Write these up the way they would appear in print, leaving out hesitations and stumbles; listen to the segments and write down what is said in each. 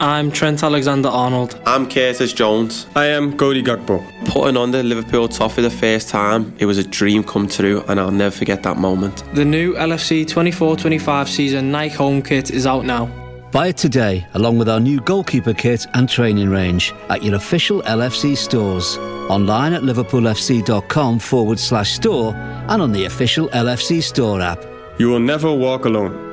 I'm Trent Alexander-Arnold. I'm Curtis Jones. I am Cody Gakpo. Putting on the Liverpool top for the first time, it was a dream come true and I'll never forget that moment. The new LFC 24-25 season Nike Home Kit is out now. Buy it today, along with our new goalkeeper kit and training range at your official LFC stores. Online at liverpoolfc.com/store and on the official LFC store app. You will never walk alone.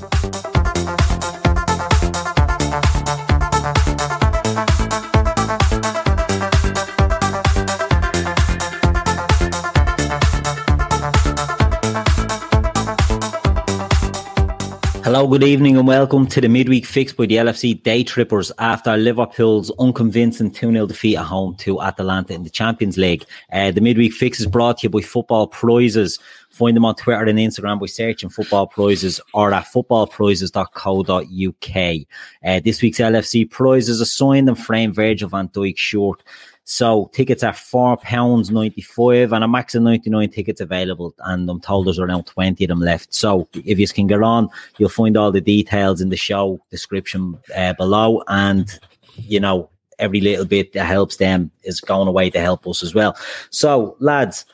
Hello, good evening and welcome to the midweek fix by the LFC Day Trippers after Liverpool's unconvincing 2-0 defeat at home to Atalanta in the Champions League. The midweek fix is brought to you by Football Prizes. Find them on Twitter and Instagram by searching Football Prizes or at footballprizes.co.uk. This week's LFC prizes are signed and framed Virgil van Dijk shirt. So tickets are £4.95 and a max of 99 tickets available, and I'm told there's around 20 of them left. So if you can get on, you'll find all the details in the show description below, and you know, every little bit that helps them is going away to help us as well. So lads,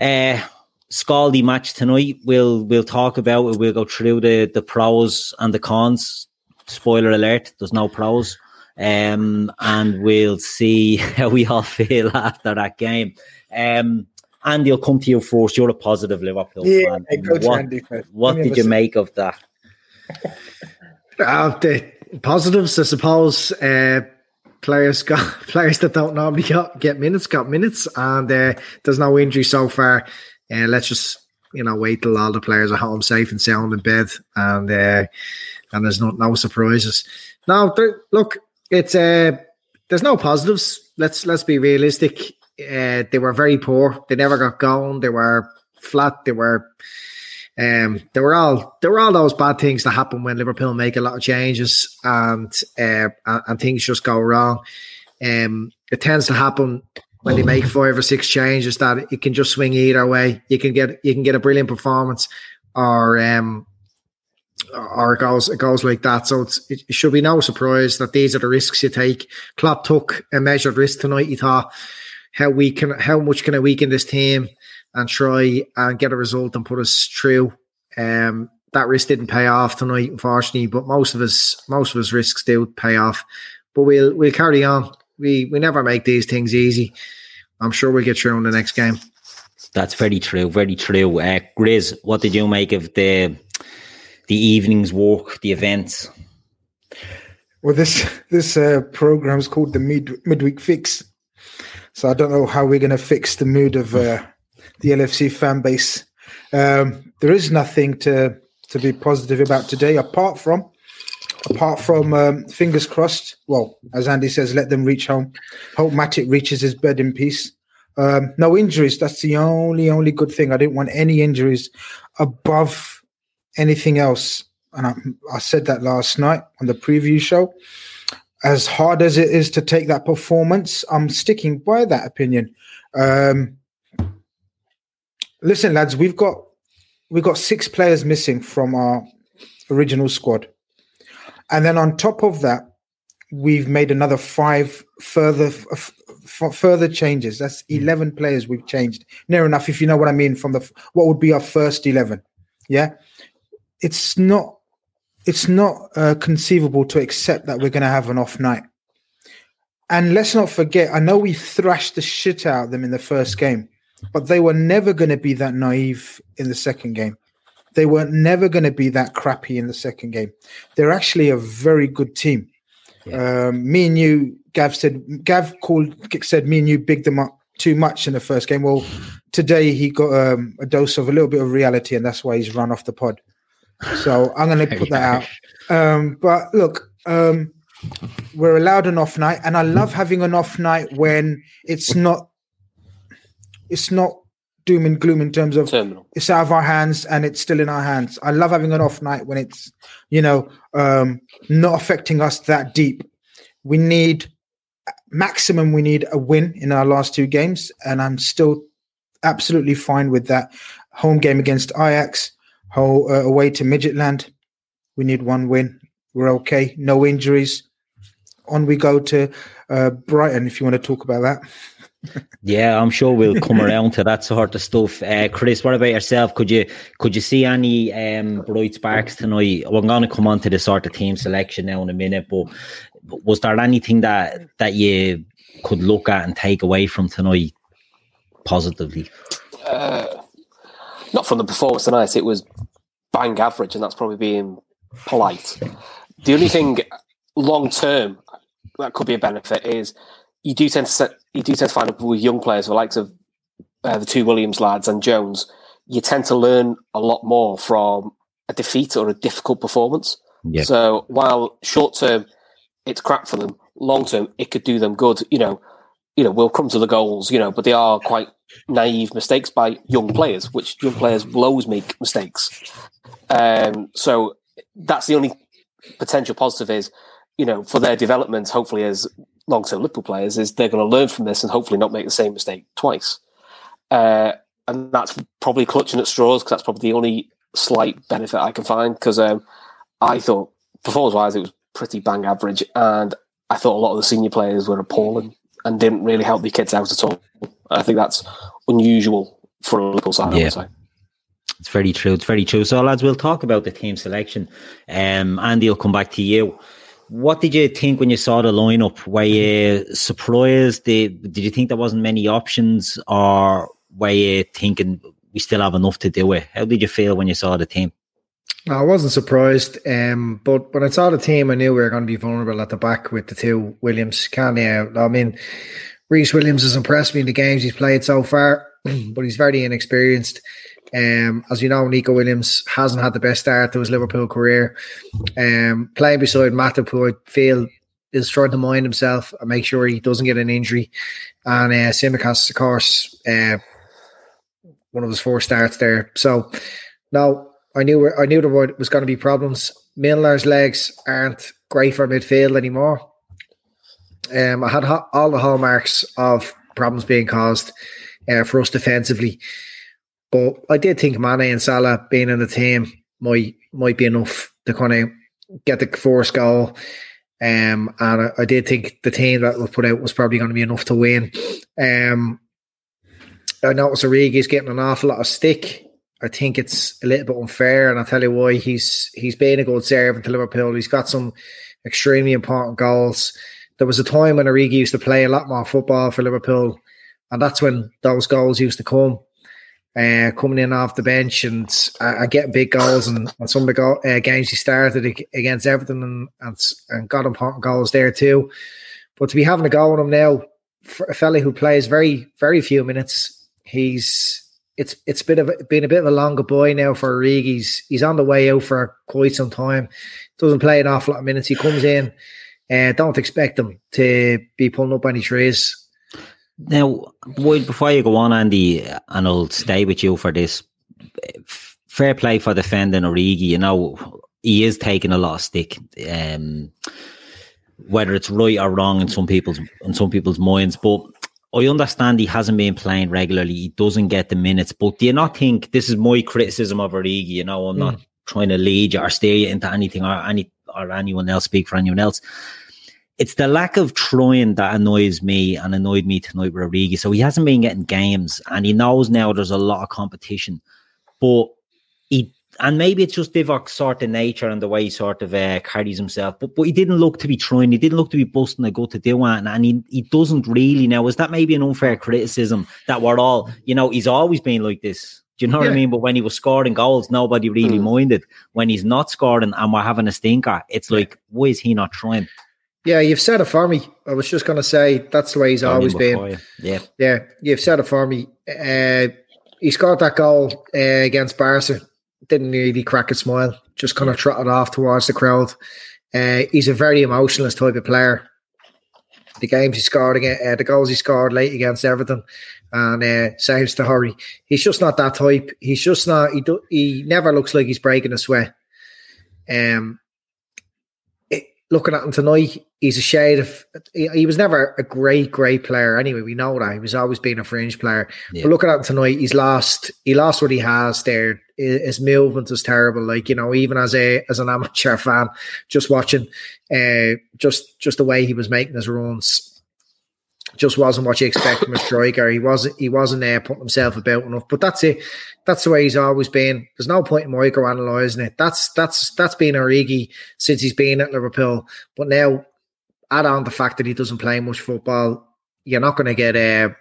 scaldy match tonight. We'll talk about it. We'll go through the pros and the cons. Spoiler alert, there's no pros. And we'll see how we all feel after that game. Andy, I'll come to you first. You're a positive Liverpool fan. What did you make of that? The positives, I suppose. Players that don't normally get minutes got minutes, and there's no injury so far. Let's just wait till all the players are home, safe and sound in bed, and there's no surprises. Now, look. It's there's no positives. Let's be realistic. They were very poor. They never got going. They were flat. They were all those bad things that happen when Liverpool make a lot of changes and things just go wrong. It tends to happen when they make 5 or 6 changes that it can just swing either way. You can get a brilliant performance or it goes like that. So it should be no surprise that these are the risks you take. Klopp took a measured risk tonight. He thought, how much can I weaken this team and try and get a result and put us through? That risk didn't pay off tonight, unfortunately, but most of his risks do pay off. But we'll carry on. We never make these things easy. I'm sure we'll get through in the next game. That's very true, very true. Grizz, what did you make of the evening's walk, the events? Well, this program is called the Midweek Fix. So I don't know how we're going to fix the mood of the LFC fan base. There is nothing to be positive about today, apart from fingers crossed. Well, as Andy says, let them reach home. Hope Matip reaches his bed in peace. No injuries. That's the only good thing. I didn't want any injuries above anything else, and I said that last night on the preview show. As hard as it is to take that performance, I'm sticking by that opinion. Listen, lads, we've got we got six players missing from our original squad. And then on top of that, we've made another five further changes. That's 11 players we've changed. Near enough, if you know what I mean, from the what would be our first 11. Yeah, it's not conceivable to accept that we're going to have an off night. And let's not forget, I know we thrashed the shit out of them in the first game, but they were never going to be that naive in the second game. They were never going to be that crappy in the second game. They're actually a very good team. Yeah. Me and you, Gav said me and you bigged them up too much in the first game. Well, today he got a dose of a little bit of reality, and that's why he's run off the pod. So I'm going to put that out. But look, we're allowed an off night, and I love having an off night when it's not doom and gloom in terms of terminal. It's out of our hands and it's still in our hands. I love having an off night when it's, not affecting us that deep. We need maximum. We need a win in our last two games, and I'm still absolutely fine with that. Home game against Ajax, away to Midgetland. We need one win. We're okay. No injuries. On we go to Brighton, if you want to talk about that. Yeah, I'm sure we'll come around to that sort of stuff. Chris, what about yourself? Could you see any bright sparks tonight? Well, I'm going to come on to the sort of team selection now in a minute, but was there anything that you could look at and take away from tonight positively? Not from the performance tonight. It was bang average, and that's probably being polite. The only thing long term that could be a benefit is you do tend to find with young players, the likes of the two Williams lads and Jones, you tend to learn a lot more from a defeat or a difficult performance. Yep. So while short term it's crap for them, long term it could do them good. We'll come to the goals. But they are quite naive mistakes by young players, which young players will always make mistakes. So that's the only potential positive is, for their development, hopefully as long-term Liverpool players, is they're going to learn from this and hopefully not make the same mistake twice. And that's probably clutching at straws, because that's probably the only slight benefit I can find, because I thought, performance-wise, it was pretty bang average, and I thought a lot of the senior players were appalling and didn't really help the kids out at all. I think that's unusual for a Liverpool side, I would say. It's very true. It's very true. So, lads, we'll talk about the team selection. Andy, I'll come back to you. What did you think when you saw the lineup? Were you surprised? Did you think there wasn't many options, or were you thinking we still have enough to do it? How did you feel when you saw the team? I wasn't surprised, but when I saw the team, I knew we were going to be vulnerable at the back with the two Williams. Rhys Williams has impressed me in the games he's played so far, but he's very inexperienced. As you know, Nico Williams hasn't had the best start to his Liverpool career. Playing beside Matip, who I feel is trying to mind himself and make sure he doesn't get an injury. And Tsimikas, of course, one of his four starts there. So, no, I knew there was going to be problems. Milner's legs aren't great for midfield anymore. I had all the hallmarks of problems being caused for us defensively. But I did think Mane and Salah being in the team might be enough to kind of get the first goal. And I did think the team that was put out was probably going to be enough to win. I noticed Origi's getting an awful lot of stick. I think it's a little bit unfair, and I'll tell you why. He's been a good servant to Liverpool. He's got some extremely important goals. There was a time when Origi used to play a lot more football for Liverpool, and that's when those goals used to come. Coming in off the bench and getting big goals, and some of the games he started against Everton and got important goals there too. But to be having a go on him now, for a fella who plays very, very few minutes, it's been a bit of a long goodbye now for Origi. He's on the way out for quite some time. Doesn't play an awful lot of minutes. He comes in. Don't expect him to be pulling up any trees. Now, before you go on, Andy, and I'll stay with you for this, fair play for defending Origi. He is taking a lot of stick, whether it's right or wrong in some people's minds. But I understand he hasn't been playing regularly. He doesn't get the minutes. But do you not think, this is my criticism of Origi, you know, I'm not trying to lead you or steer you into anything or anyone else, speak for anyone else. It's the lack of trying that annoys me and annoyed me tonight with Origi. So he hasn't been getting games and he knows now there's a lot of competition. But he, and maybe it's just Divock's sort of nature and the way he sort of carries himself. But he didn't look to be trying. He didn't look to be busting a gut to do one. And he doesn't really now. Is that maybe an unfair criticism that we're all, you know, he's always been like this? Do you know what I mean? But when he was scoring goals, nobody really minded. When he's not scoring and we're having a stinker, it's like, why is he not trying? Yeah, you've said it for me. I was just going to say that's the way he's always been. Yeah, you've said it for me. He scored that goal against Barca. Didn't really crack a smile. Just kind of trotted off towards the crowd. He's a very emotionless type of player. The games he scored, the goals he scored late against Everton, and saves to hurry. He's just not that type. He's just not. He never looks like he's breaking a sweat. Looking at him tonight, he's a shade of... He was never a great player anyway. We know that. He was always being a fringe player. Yeah. But looking at him tonight, he lost what he has there. His movement is terrible. Like, you know, even as an amateur fan, just watching, just the way he was making his runs, just wasn't what you expect from a striker. He wasn't there putting himself about enough. But that's it. That's the way he's always been. There's no point in microanalyzing it. That's been Origi since he's been at Liverpool. But now, add on the fact that he doesn't play much football, you're not going to get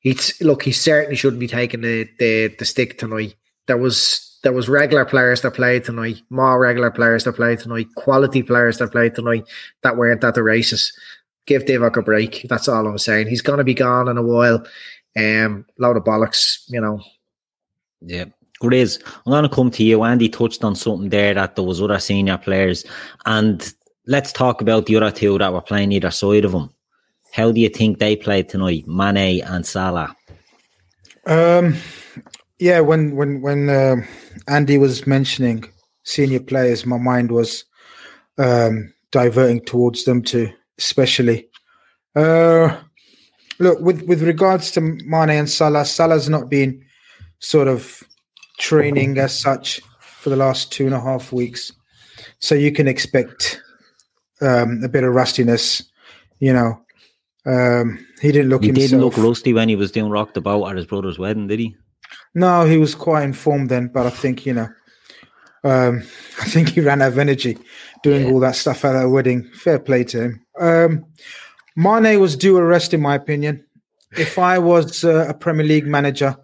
He certainly shouldn't be taking the stick tonight. There was regular players that played tonight, more regular players that played tonight, quality players that played tonight that weren't at the races. Give Divock a break. That's all I'm saying. He's going to be gone in a while. Load of bollocks, you know. Yeah. Grizz, I'm going to come to you. Andy touched on something there that there was other senior players. And let's talk about the other two that were playing either side of him. How do you think they played tonight, Mane and Salah? Yeah, when Andy was mentioning senior players, my mind was diverting towards them too. Especially, look, with regards to Mane and Salah, Salah's not been sort of training as such for the last 2.5 weeks, so you can expect a bit of rustiness. You know, he didn't look himself. He didn't look rusty when he was doing rock the boat at his brother's wedding, did he? No, he was quite informed then, but I think, you know, I think he ran out of energy doing all that stuff at that wedding. Fair play to him. Mane was due a rest, in my opinion. If I was a Premier League manager,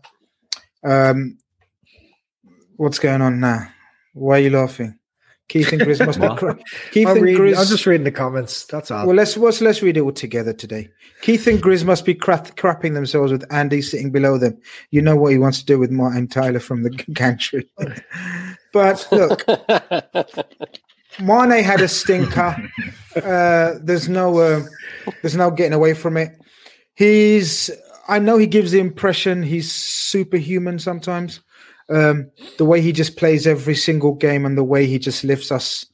what's going on now? Why are you laughing? Keith and Chris must not cry. I'm just reading the comments. That's all. Well, let's read it all together today. Keith and Grizz must be crapping themselves with Andy sitting below them. You know what he wants to do with Martin Tyler from the gantry. But look, Mane had a stinker. There's no getting away from it. I know he gives the impression he's superhuman sometimes. The way he just plays every single game and the way he just lifts us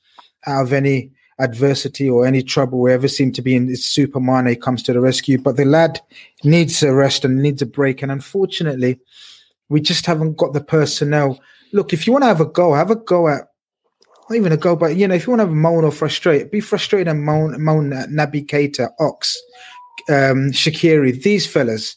out of any adversity or any trouble we ever seem to be in, is Super Mane comes to the rescue. But the lad needs a rest and needs a break. And unfortunately, we just haven't got the personnel. Look, if you want to have a go at, not even a go, but, you know, if you want to moan or frustrate, be frustrated and moan at Naby Keita, Ox, Shaqiri, these fellas.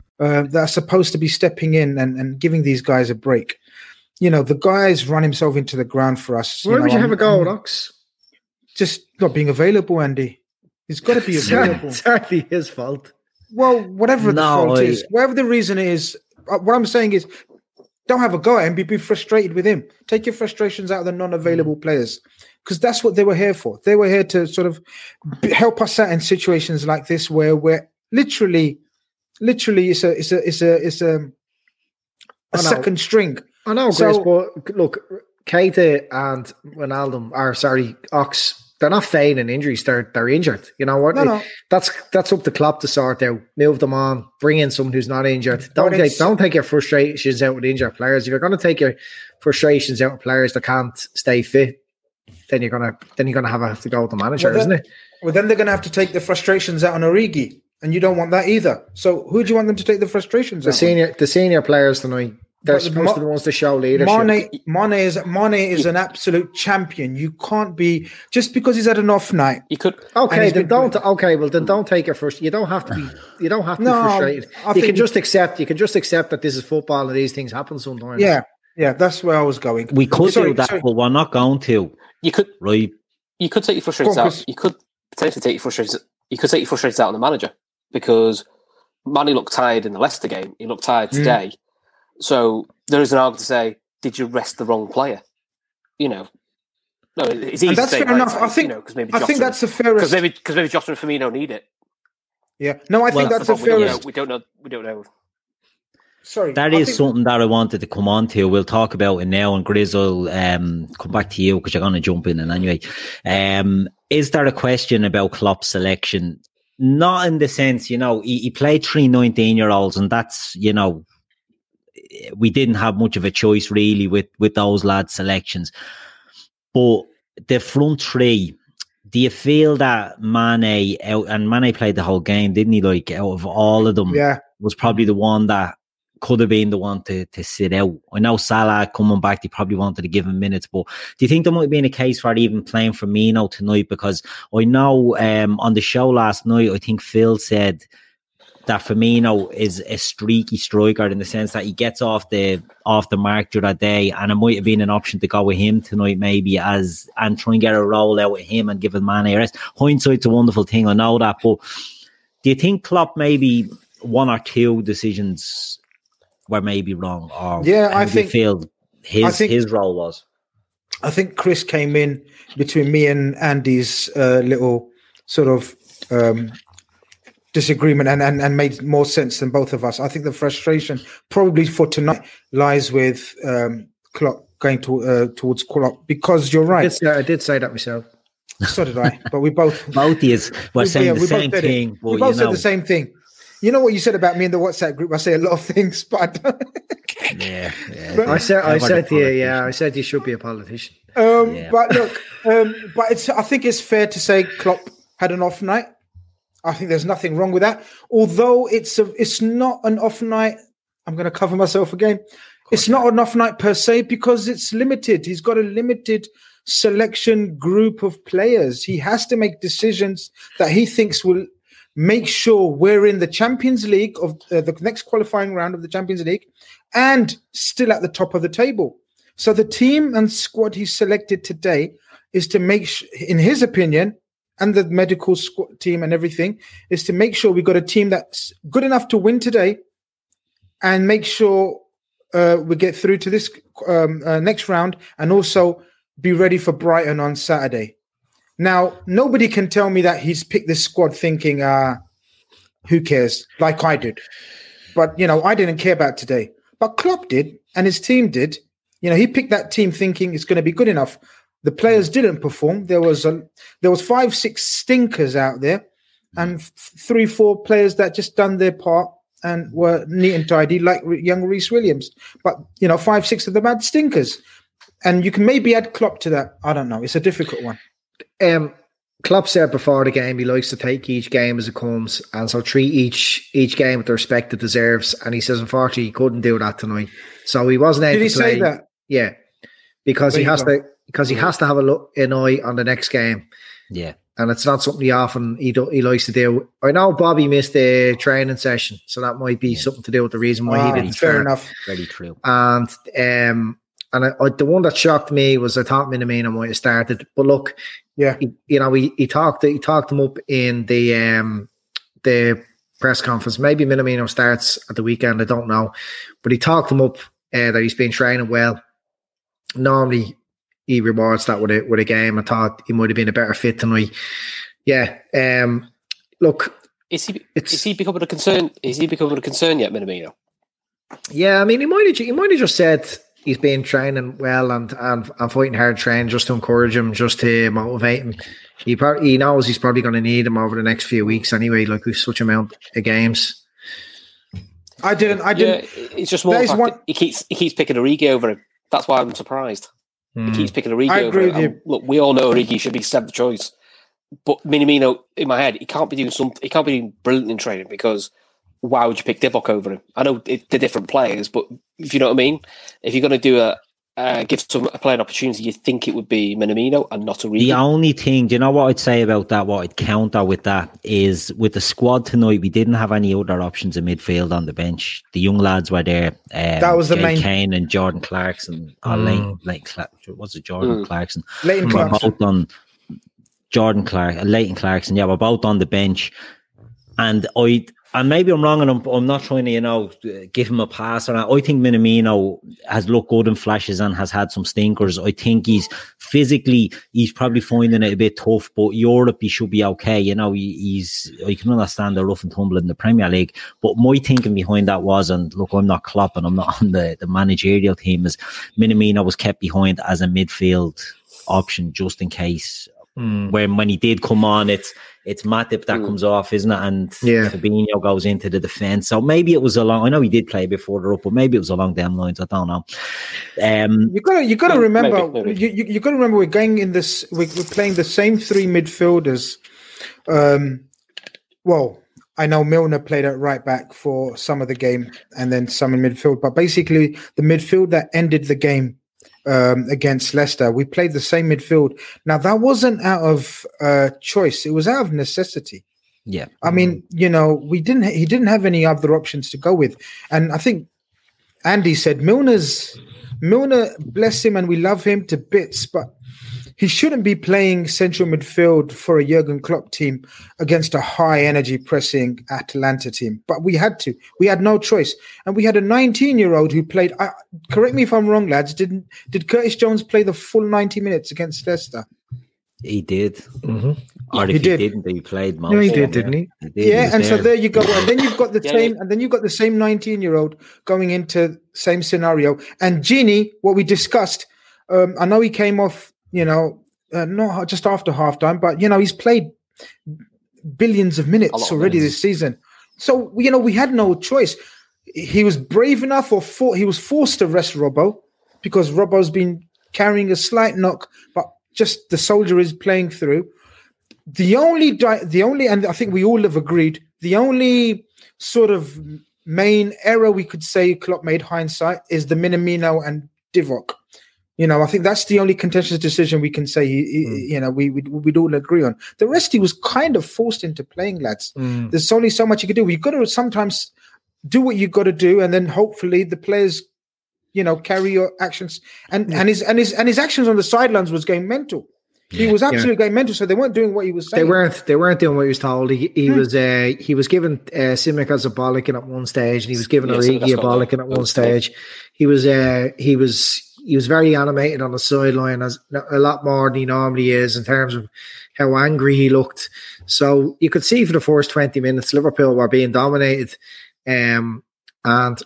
That are supposed to be stepping in and giving these guys a break. You know, the guy's run himself into the ground for us. Why would you have a go, Ox? Just not being available, Andy. He's got to be available. It's hardly his fault. Well, whatever the fault is, whatever the reason is, what I'm saying is, don't have a go at him. Be frustrated with him. Take your frustrations out of the non-available players, because that's what they were here for. They were here to sort of help us out in situations like this where we're literally, it's a second string. I know, Grace, but look, Keita and Wijnaldum are Ox. They're not feigning injuries. They're injured. You know what? No. That's up to Klopp to sort out. Move them on. Bring in someone who's not injured. Don't take your frustrations out with injured players. If you're going to take your frustrations out with players that can't stay fit, then you're gonna have to go with the manager, isn't it? Well, then they're gonna have to take the frustrations out on Origi, and you don't want that either. So who do you want them to take the frustrations out? The senior players tonight. They're supposed to be the ones to show leadership. Mane is an absolute champion. You can't be just because he's had an off night. You could then don't take it first. You don't have to be frustrated. You can just accept that this is football and these things happen sometimes. Yeah, that's where I was going. We could do that, but we're not going to. You could take your frustrations out. You could potentially take your frustrations. You could take your frustrations out on the manager because Mane looked tired in the Leicester game. He looked tired today. So there is an argument to say, did you rest the wrong player? You know, no, it's easy. And that's fair enough. I think that's the fairest because maybe Jota and Firmino need it. Yeah, no, I think that's the fairest. We don't know. Sorry, something that I wanted to come on to. We'll talk about it now, and Grizzle, come back to you because you're going to jump in. And anyway, is there a question about Klopp's selection? Not in the sense, you know, he played 3 19-year-olds, and that's, you know, we didn't have much of a choice really with those lads' selections. But the front three, do you feel that Mane played the whole game, didn't he? Like, out of all of them, was probably the one that could have been the one to sit out. I know Salah coming back, they probably wanted to give him minutes, but do you think there might have been a case for even playing Firmino tonight? Because I know on the show last night, I think Phil said that Firmino is a streaky striker in the sense that he gets off the mark during that day, and it might have been an option to go with him tonight maybe and try and get a roll out with him and give him Mane a rest. Hindsight's a wonderful thing, I know that, but do you think Klopp maybe one or two decisions were maybe wrong, or his role was? I think Chris came in between me and Andy's little sort of disagreement and made more sense than both of us. I think the frustration probably for tonight lies with Klopp towards Klopp, because you're right. I did say that myself. So did I. But we both were saying the same thing. Well, we both said the same thing. You know what you said about me in the WhatsApp group? I say a lot of things, but I don't. I said you should be a politician. But look, but I think it's fair to say Klopp had an off night. I think there's nothing wrong with that. Although it's not an off night. I'm going to cover myself again. It's not an off night per se because it's limited. He's got a limited selection group of players. He has to make decisions that he thinks will make sure we're in the Champions League of the next qualifying round of the Champions League and still at the top of the table. So the team and squad he selected today is to make, in his opinion, and the medical squad team and everything, is to make sure we've got a team that's good enough to win today and make sure we get through to this next round and also be ready for Brighton on Saturday. Now, nobody can tell me that he's picked this squad thinking, who cares, like I did. But, you know, I didn't care about today. But Klopp did, and his team did. You know, he picked that team thinking it's going to be good enough. The players didn't perform. There was 5-6 stinkers out there and 3-4 players that just done their part and were neat and tidy, like young Rhys Williams. But, you know, 5-6 of them had stinkers. And you can maybe add Klopp to that. I don't know. It's a difficult one. Klopp said before the game he likes to take each game as it comes, and so treat each game with the respect it deserves. And he says, unfortunately, he couldn't do that tonight, so he wasn't able to play. Did he say that? Yeah, because he has to have an eye on the next game. Yeah, and it's not something he likes to do. I know Bobby missed the training session, so that might be something to do with the reason why he didn't. Fair enough, very true. And the one that shocked me was I thought Minamino might have started, but look. Yeah, he talked him up in the press conference. Maybe Minamino starts at the weekend. I don't know, but he talked him up that he's been training well. Normally, he rewards that with a game. I thought he might have been a better fit tonight. Yeah, look, Is he becoming a concern yet, Minamino? Yeah, I mean, he might have just said he's been training well and fighting hard training just to encourage him, just to motivate him. He knows he's probably going to need him over the next few weeks anyway, like with such amount of games. I didn't. Yeah, it's just more that he keeps picking Origi over him. That's why I'm surprised. He keeps picking Origi over him. Look, we all know Origi should be seventh choice. But Minamino, in my head, he can't be doing brilliant in training, because why would you pick Divock over him? I know they're different players, but if you know what I mean, if you're going to do give a player an opportunity, you think it would be Minamino and not Origi. The only thing, do you know what I'd say about that? What I'd counter with that is, with the squad tonight, we didn't have any other options in midfield on the bench. The young lads were there. That was the Jay main. Kane and Jordan Clarkson. Leighton Clarkson. Leighton Clarkson, yeah, we're both on the bench, and maybe I'm wrong, and I'm not trying to give him a pass, and I think Minamino has looked good in flashes and has had some stinkers. I think he's physically probably finding it a bit tough, but Europe he should be okay. I can understand the rough and tumble in the Premier League, but my thinking behind that was, and look, I'm not Klopp and I'm not on the managerial team, is Minamino was kept behind as a midfield option just in case. When he did come on, it's Matip that comes off, isn't it? And Fabinho goes into the defence. So maybe it was I know he did play before they're up, but maybe it was along them lines. I don't know. You gotta remember. Maybe. You gotta remember we're going in this. We're playing the same three midfielders. Well, I know Milner played at right back for some of the game, and then some in midfield. But basically, the midfield that ended the game. Against Leicester, we played the same midfield. Now, that wasn't out of choice; it was out of necessity. Yeah, I mean, he didn't have any other options to go with, and I think Andy said Milner, bless him, and we love him to bits, but he shouldn't be playing central midfield for a Jurgen Klopp team against a high energy pressing Atalanta team. But we had to; we had no choice, and we had a 19-year-old who played. Correct me if I'm wrong, lads. Did Curtis Jones play the full 90 minutes against Leicester? He did. Mm-hmm. Or if he didn't, he played most. No, he did, didn't he? So there you go. And then you've got the same, and then you've got the same 19-year-old going into same scenario. And Gini, what we discussed, I know he came off, not just after half time, but he's played billions of minutes already this season. So we had no choice. He was brave enough, he was forced to rest Robbo, because Robbo's been carrying a slight knock, but just the soldier is playing through. The only, and I think we all have agreed, the only sort of main error we could say Klopp made, hindsight, is the Minamino and Divock. I think that's the only contentious decision we can say. We'd all agree on. The rest, he was kind of forced into playing, lads. There's only so much you can do. You've got to sometimes do what you've got to do, and then hopefully the players, carry your actions. And his actions on the sidelines was going mental. He was absolutely going mental, so they weren't doing what he was saying. They weren't doing what he was told. He was giving Tsimikas a bollocking at one stage, and he was giving Origi a bollocking at one stage. He was very animated on the sideline, as a lot more than he normally is, in terms of how angry he looked. So you could see for the first 20 minutes, Liverpool were being dominated. And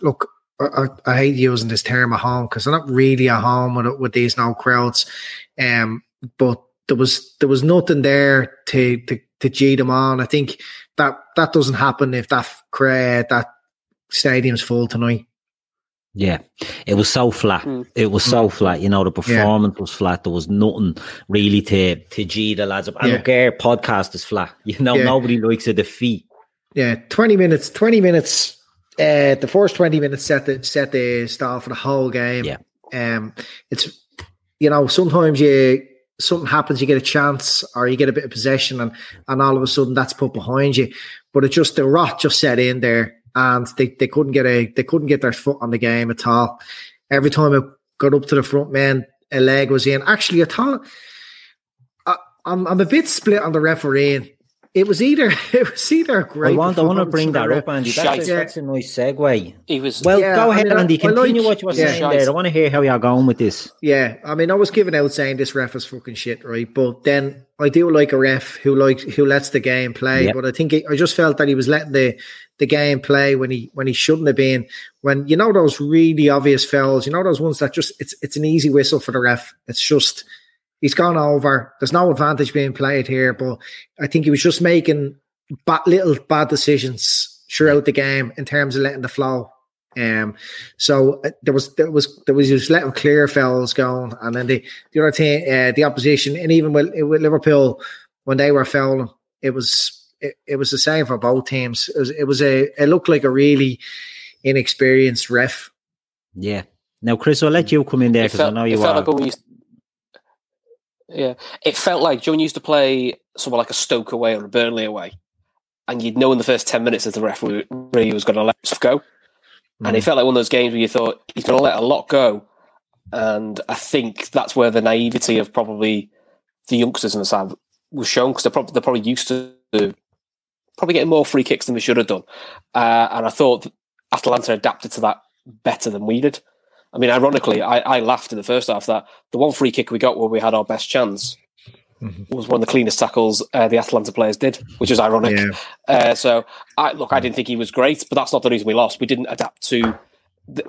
look, I hate using this term at home, because they're not really at home with these no crowds. But there was nothing there to G them on. I think that doesn't happen if that stadium's full tonight. Yeah, it was so flat. It was so flat. The performance was flat. There was nothing really to G the lads up. And look, our podcast is flat. Nobody likes a defeat. Yeah, 20 minutes. The first 20 minutes set the style for the whole game. Yeah. It's sometimes something happens, you get a chance, or you get a bit of possession, and all of a sudden that's put behind you. But it just, the rot just set in there, and they couldn't get their foot on the game at all. Every time it got up to the front man, a leg was in. Actually, I thought I'm a bit split on the refereeing It was either great. I want to bring that up, Andy. That's a nice segue. Go ahead, Andy. Continue what you were saying there. I want to hear how you're going with this. Yeah, I mean, I was giving out saying this ref is fucking shit, right? But then I do like a ref who lets the game play. Yep. But I think I just felt that he was letting the game play when he shouldn't have been. When you know those really obvious fouls, you know those ones that just it's an easy whistle for the ref. It's just. He's gone over. There's no advantage being played here, but I think he was just making little bad decisions throughout the game in terms of letting the flow. So there was just letting clear fouls going, and then the other thing, the opposition, and even with Liverpool when they were fouling, it was the same for both teams. It looked like a really inexperienced ref. Yeah. Now, Chris, I'll let you come in there because I know you are. Yeah, it felt like John used to play somewhere like a Stoke away or a Burnley away, and you'd know in the first 10 minutes that the ref really was going to let stuff go. Mm. And it felt like one of those games where you thought he's going to let a lot go, and I think that's where the naivety of probably the youngsters in the side was shown, because they're probably used to probably getting more free kicks than they should have done. And I thought Atalanta adapted to that better than we did. I mean, ironically, I laughed in the first half that the one free kick we got where we had our best chance was one of the cleanest tackles the Atalanta players did, which is ironic. Yeah. I didn't think he was great, but that's not the reason we lost. We didn't adapt to...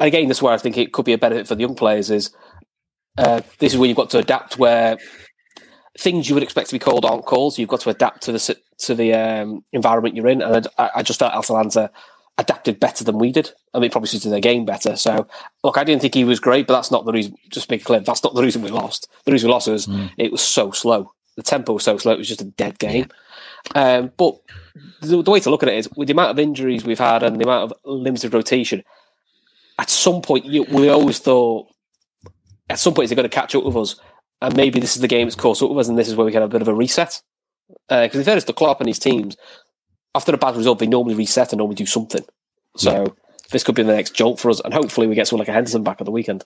Again, that's where I think it could be a benefit for the young players is this is where you've got to adapt, where things you would expect to be called aren't called. So you've got to adapt to the environment you're in. And I just felt Atalanta adapted better than we did. I mean, probably suited their game better. So, look, I didn't think he was great, but that's not the reason. Just make it clear, that's not the reason we lost. The reason we lost was it was so slow. The tempo was so slow. It was just a dead game. Yeah. But the way to look at it is, with the amount of injuries we've had and the amount of limited rotation, at some point, we always thought, at some point, they're going to catch up with us. And maybe this is the game that's caught up with us, and this is where we get a bit of a reset. Because in fairness to Klopp and his teams, after a bad result, they normally reset and normally do something. So this could be the next jolt for us, and hopefully we get someone like a Henderson back at the weekend.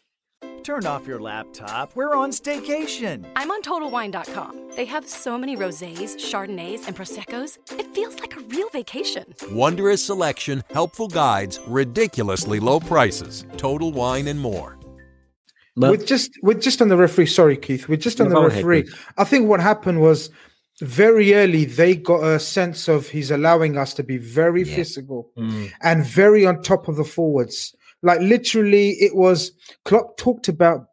Turn off your laptop. We're on staycation. I'm on TotalWine.com. They have so many rosés, chardonnays, and prosecco's. It feels like a real vacation. Wondrous selection, helpful guides, ridiculously low prices. Total Wine and more. We're just on the referee. Sorry, Keith. We're just on the referee. I think what happened was, very early, they got a sense of he's allowing us to be very physical and very on top of the forwards. Like, literally, it was Klopp talked about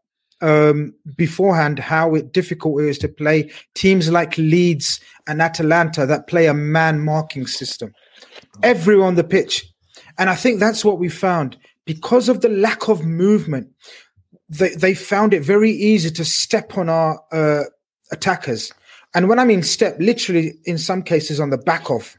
beforehand how difficult it is to play teams like Leeds and Atalanta that play a man marking system. Everyone on the pitch. And I think that's what we found. Because of the lack of movement, they found it very easy to step on our attackers. And when I mean step, literally in some cases on the back of,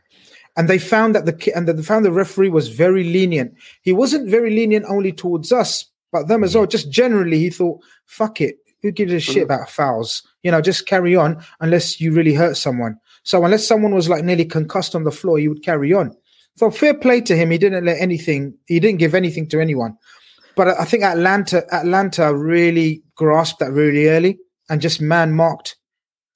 and they found that the referee was very lenient. He wasn't very lenient only towards us, but them as well. Just generally, he thought, "Fuck it, who gives a shit about fouls? You know, just carry on unless you really hurt someone." So unless someone was like nearly concussed on the floor, he would carry on. So fair play to him. He didn't let anything. He didn't give anything to anyone. But I think Atlanta really grasped that really early and just man marked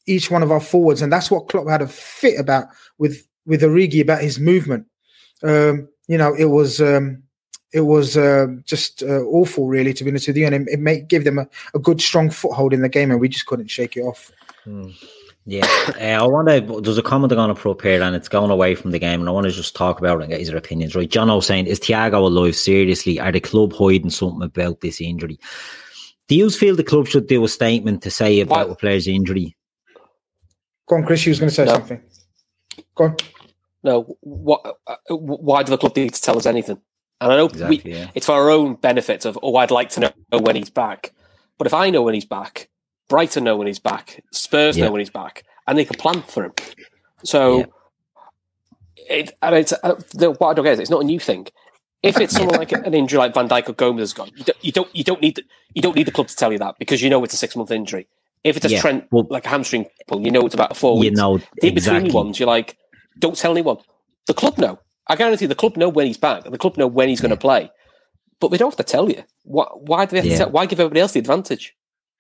each one of our forwards, and that's what Klopp had a fit about with Origi about his movement. It was awful, really, to be honest with you, and it gave them a good strong foothold in the game, and we just couldn't shake it off. Yeah, I want to. There's a comment I'm going to put up here, and it's going away from the game, and I want to just talk about it and get his opinions. Right, John O saying, "Is Thiago alive? Seriously, are the club hiding something about this injury? Do you feel the club should do a statement to say about a player's injury?" Go on, Chris, you was going to say something. Go on. No, why do the club need to tell us anything? And I know it's for our own benefit of, I'd like to know when he's back. But if I know when he's back, Brighton know when he's back, Spurs know when he's back, and they can plan for him. So, what I don't get is it's not a new thing. If it's someone like an injury like Van Dijk or Gomez has gone, you don't need the club to tell you that, because you know it's a 6-month injury. If it's a Trent, like a hamstring pull, you know it's about 4 weeks. You know, the in-between ones, you're like, don't tell anyone. The club know. I guarantee the club know when he's back, and the club know when he's going to play. But they don't have to tell you. Why do they have to tell? Why give everybody else the advantage?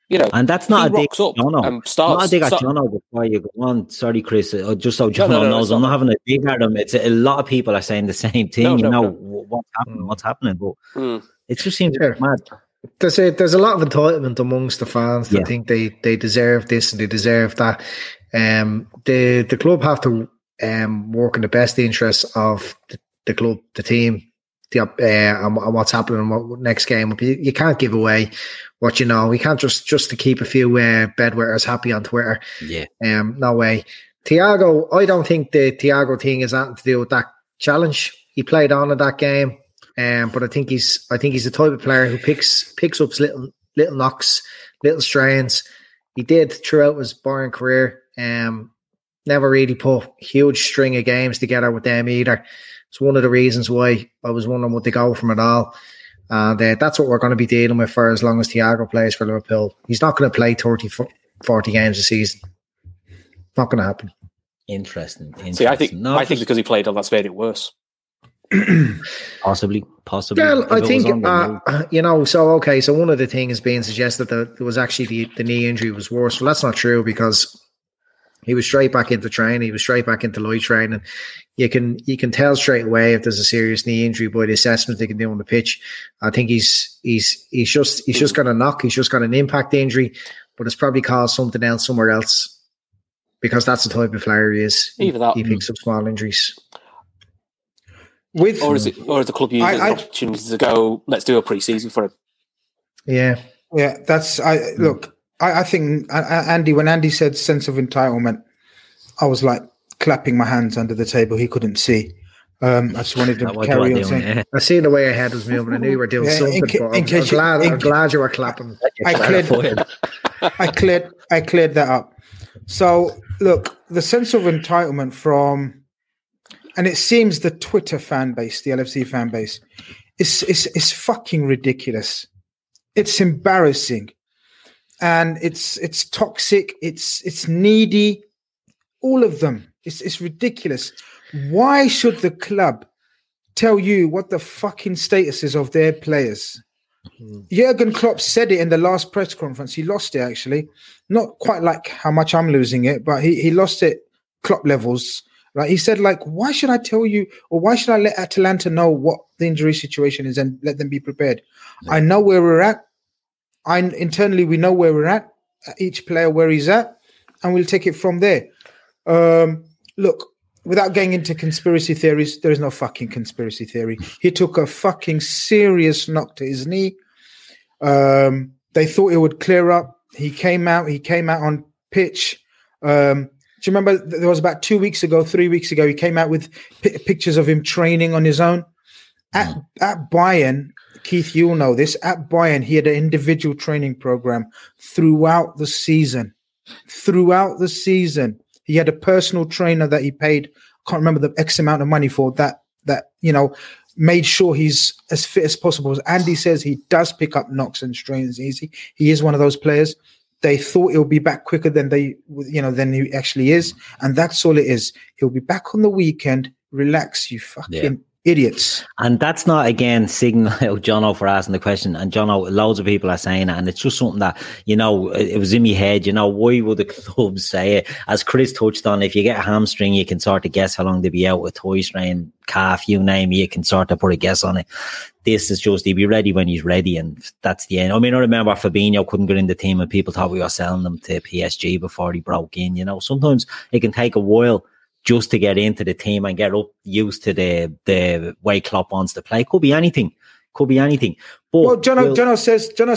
you know, and that's not a dig at Jono. Not a dig at Jono before you go on. Sorry, Chris. Just so Jono knows, I'm not having a dig at him. It's a lot of people are saying the same thing. What's happening? But it just seems mad. There's a lot of entitlement amongst the fans that think they deserve this and they deserve that. The club have to work in the best interests of the club, the team, and what's happening and what next game will be. You can't give away what you know. You can't just to keep a few bedwetters happy on Twitter. Yeah, no way. Thiago, I don't think the Thiago thing is anything to do with that challenge. He played on in that game, but I think he's the type of player who picks up little knocks, little strains. He did throughout his Bayern career. Never really put a huge string of games together with them either. It's one of the reasons why I was wondering what they go from it all. And that's what we're going to be dealing with for as long as Thiago plays for Liverpool. He's not going to play 30, 40 games a season. Not going to happen. Interesting. See, I think because he played on, that's made it worse. Possibly. Well, I think, so one of the things being suggested that it was actually the knee injury was worse. Well, that's not true because he was straight back into training. He was straight back into light training. You can tell straight away if there's a serious knee injury by the assessment they can do on the pitch. I think he's just got a knock. He's just got an impact injury, but it's probably caused something else somewhere else because that's the type of player he is. Either that, he picks up small injuries. Or is the club using opportunities to go? Let's do a pre-season for him. Yeah. I think Andy, when Andy said sense of entitlement, I was like clapping my hands under the table. He couldn't see. I just wanted to carry on saying. I see the way your head was moving. I knew you were doing something. I'm glad you were clapping. I cleared that up. So look, the sense of entitlement from, and it seems the Twitter fan base, the LFC fan base, is fucking ridiculous. It's embarrassing. And it's toxic, it's needy, all of them. It's ridiculous. Why should the club tell you what the fucking status is of their players? Jurgen Klopp said it in the last press conference. He lost it, actually. Not quite like how much I'm losing it, but he lost it Klopp levels. Right? He said, like, why should I tell you or why should I let Atalanta know what the injury situation is and let them be prepared? Yeah. I know where we're at. Internally, we know where we're at, each player where he's at, and we'll take it from there. Look, without getting into conspiracy theories, there is no fucking conspiracy theory. He took a fucking serious knock to his knee. They thought it would clear up. He came out on pitch. Do you remember there was about 3 weeks ago, he came out with pictures of him training on his own? At Bayern, Keith, you'll know this. At Bayern, he had an individual training program throughout the season. He had a personal trainer that he paid, I can't remember the X amount of money for, that you know, made sure he's as fit as possible. As Andy says, he does pick up knocks and strains easy. He is one of those players. They thought he'll be back quicker than he actually is. And that's all it is. He'll be back on the weekend. Relax, you fucking idiots. And that's not, again, signal Jono for asking the question. And Jono, loads of people are saying that, and it's just something that, you know, it was in my head, you know, why would the club say it? As Chris touched on, if you get a hamstring, you can sort of guess how long they'll be out with toe strain, calf, you name it, you can sort of put a guess on it. This is just, he'll be ready when he's ready, and that's the end. I mean, I remember Fabinho couldn't get in the team and people thought we were selling them to PSG before he broke in, you know. Sometimes it can take a while just to get into the team and get up used to the way Klopp wants to play. Could be anything. But well, Jono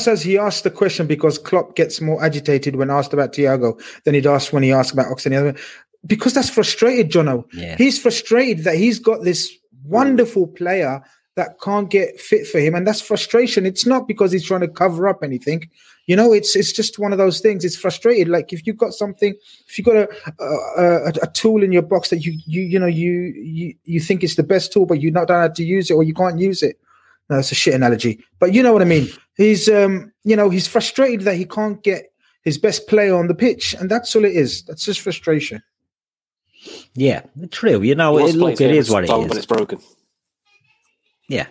says he asked the question because Klopp gets more agitated when asked about Thiago than he'd asked when he asked about Oxen. Because that's frustrated, Jono. Yeah. He's frustrated that he's got this wonderful player that can't get fit for him, and that's frustration. It's not because he's trying to cover up anything. You know, it's just one of those things. It's frustrated. Like if you've got something, if you've got a tool in your box that you think it's the best tool, but you don't know how to use it or you can't use it. No, that's a shit analogy, but you know what I mean. He's he's frustrated that he can't get his best player on the pitch, and that's all it is. That's just frustration. Yeah, true. You know, it is what it is. But it's broken. Yeah.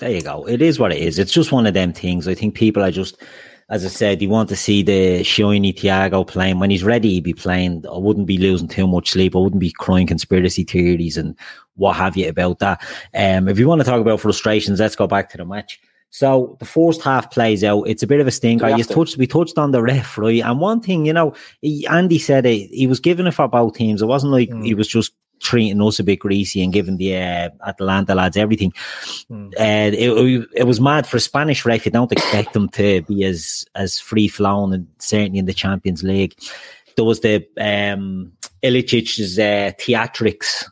There you go. It is what it is. It's just one of them things. I think people are just as I said, you want to see the shiny Thiago playing. When he's ready, he'd be playing. I wouldn't be losing too much sleep. I wouldn't be crying conspiracy theories and what have you about that. If you want to talk about frustrations, let's go back to the match. So the first half plays out. It's a bit of a stinker. We touched on the ref, right? And one thing, Andy said it. He was giving it for both teams. It wasn't like he was just treating us a bit greasy and giving the Atalanta lads everything. It was mad for a Spanish ref. You don't expect them to be as free-flowing, and certainly in the Champions League. There was the Ilicic's theatrics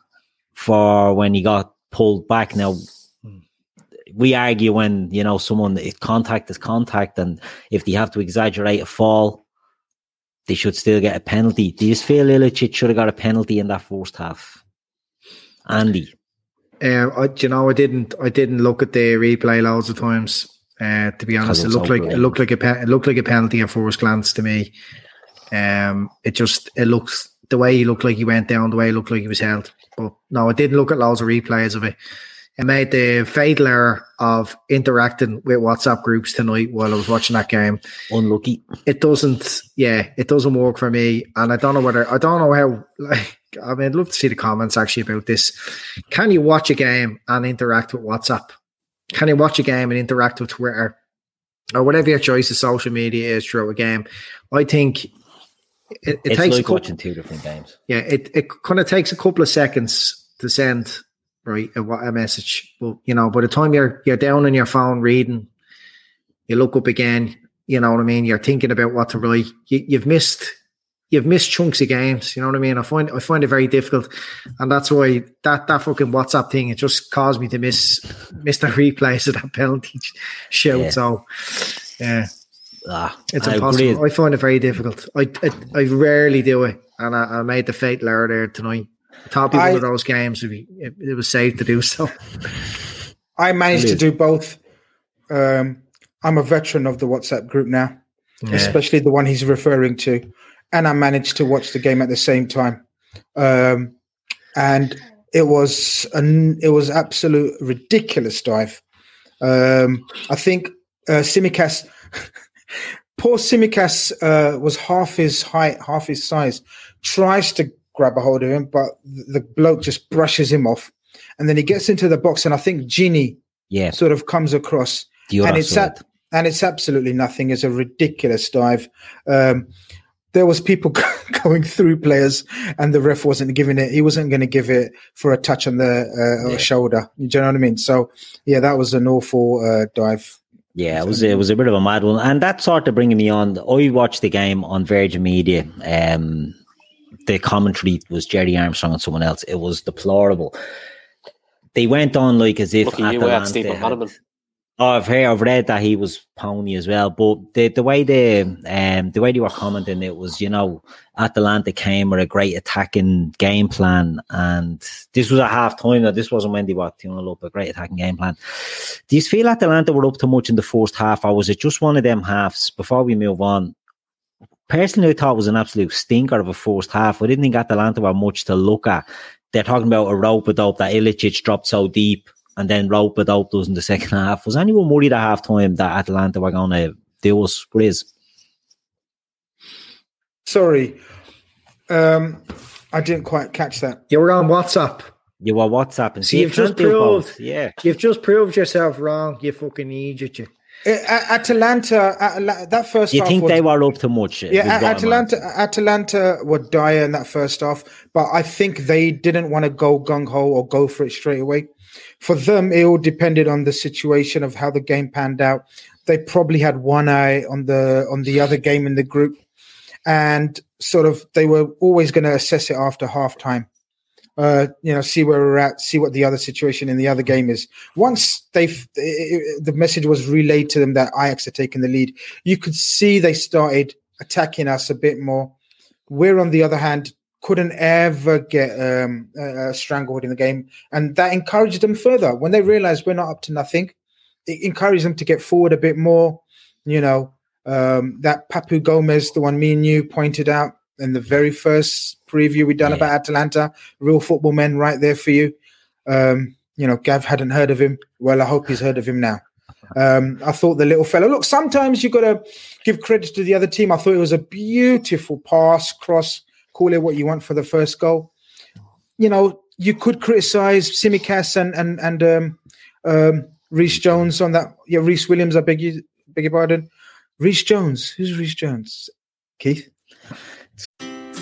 for when he got pulled back. Now, we argue when, someone, contact is contact, and if they have to exaggerate a fall, they should still get a penalty. Do you feel Ilicic should have got a penalty in that first half? Andy? I didn't look at the replay loads of times. To be honest, it looked like a penalty at first glance to me. It looks the way he looked like he went down, the way he looked like he was held. But no, I didn't look at loads of replays of it. I made the fatal error of interacting with WhatsApp groups tonight while I was watching that game. Unlucky. It doesn't work for me. And I don't know how, I'd love to see the comments actually about this. Can you watch a game and interact with WhatsApp? Can you watch a game and interact with Twitter? Or whatever your choice of social media is throughout a game. I think it takes like watching two different games. Yeah, it kind of takes a couple of seconds to send a message. But by the time you're down on your phone reading, you look up again. You know what I mean. You're thinking about what to write. You've missed chunks of games. You know what I mean. I find it very difficult, and that's why that fucking WhatsApp thing, it just caused me to miss the replays of that penalty show. Yeah. So yeah, it's impossible. I find it very difficult. I rarely do it, and I made the fatal error there tonight. I thought people of those games, it was safe to do so. I managed to do both. I'm a veteran of the WhatsApp group now, especially the one he's referring to. And I managed to watch the game at the same time. And it was absolute ridiculous dive. I think Tsimikas, poor Tsimikas was half his height, half his size, tries to grab a hold of him, but the bloke just brushes him off, and then he gets into the box, and I think Gini sort of comes across, and it's absolutely nothing. It's a ridiculous dive. There was people going through players, and the ref wasn't giving it. He wasn't going to give it for a touch on the shoulder. Do you know what I mean? So yeah, that was an awful dive. Yeah, it was a bit of a mad one, and that sort of bringing me on. I watched the game on Virgin Media. The commentary was Jerry Armstrong and someone else. It was deplorable. They went on like as if Atalanta. I've read that he was pony as well. But the way they were commenting, it was, Atalanta came with a great attacking game plan, and this was a half time. Now, this wasn't when they were up a great attacking game plan. Do you feel Atalanta were up to much in the first half, or was it just one of them halves? Before we move on, personally, I thought it was an absolute stinker of a first half. I didn't think Atalanta were much to look at. They're talking about a rope-a-dope that Ilicic dropped so deep, and then rope-a-dope does in the second half. Was anyone worried at half-time that Atalanta were going to do us, Grizz? Sorry. I didn't quite catch that. You were on WhatsApp. You were WhatsApping. So you've just proved yourself wrong, you fucking idiot, you. Atalanta, that first half. You think they were up to much? Yeah, Atalanta were dire in that first half, but I think they didn't want to go gung-ho or go for it straight away. For them, it all depended on the situation of how the game panned out. They probably had one eye on the other game in the group, and sort of they were always going to assess it after halftime. See where we're at, see what the other situation in the other game is. Once the message was relayed to them that Ajax had taken the lead, you could see they started attacking us a bit more. We're, on the other hand, couldn't ever get strangled in the game, and that encouraged them further. When they realised we're not up to nothing, it encouraged them to get forward a bit more. That Papu Gomez, the one me and you pointed out in the very first preview we done about Atalanta, real football men right there for you. Gav hadn't heard of him. Well, I hope he's heard of him now. I thought the little fella, look, sometimes you've got to give credit to the other team. I thought it was a beautiful pass, cross, call it what you want for the first goal. You know, you could criticize Tsimikas and Rhys Jones on that. Yeah, Rhys Williams, I beg your pardon. Rhys Jones. Who's Rhys Jones? Keith?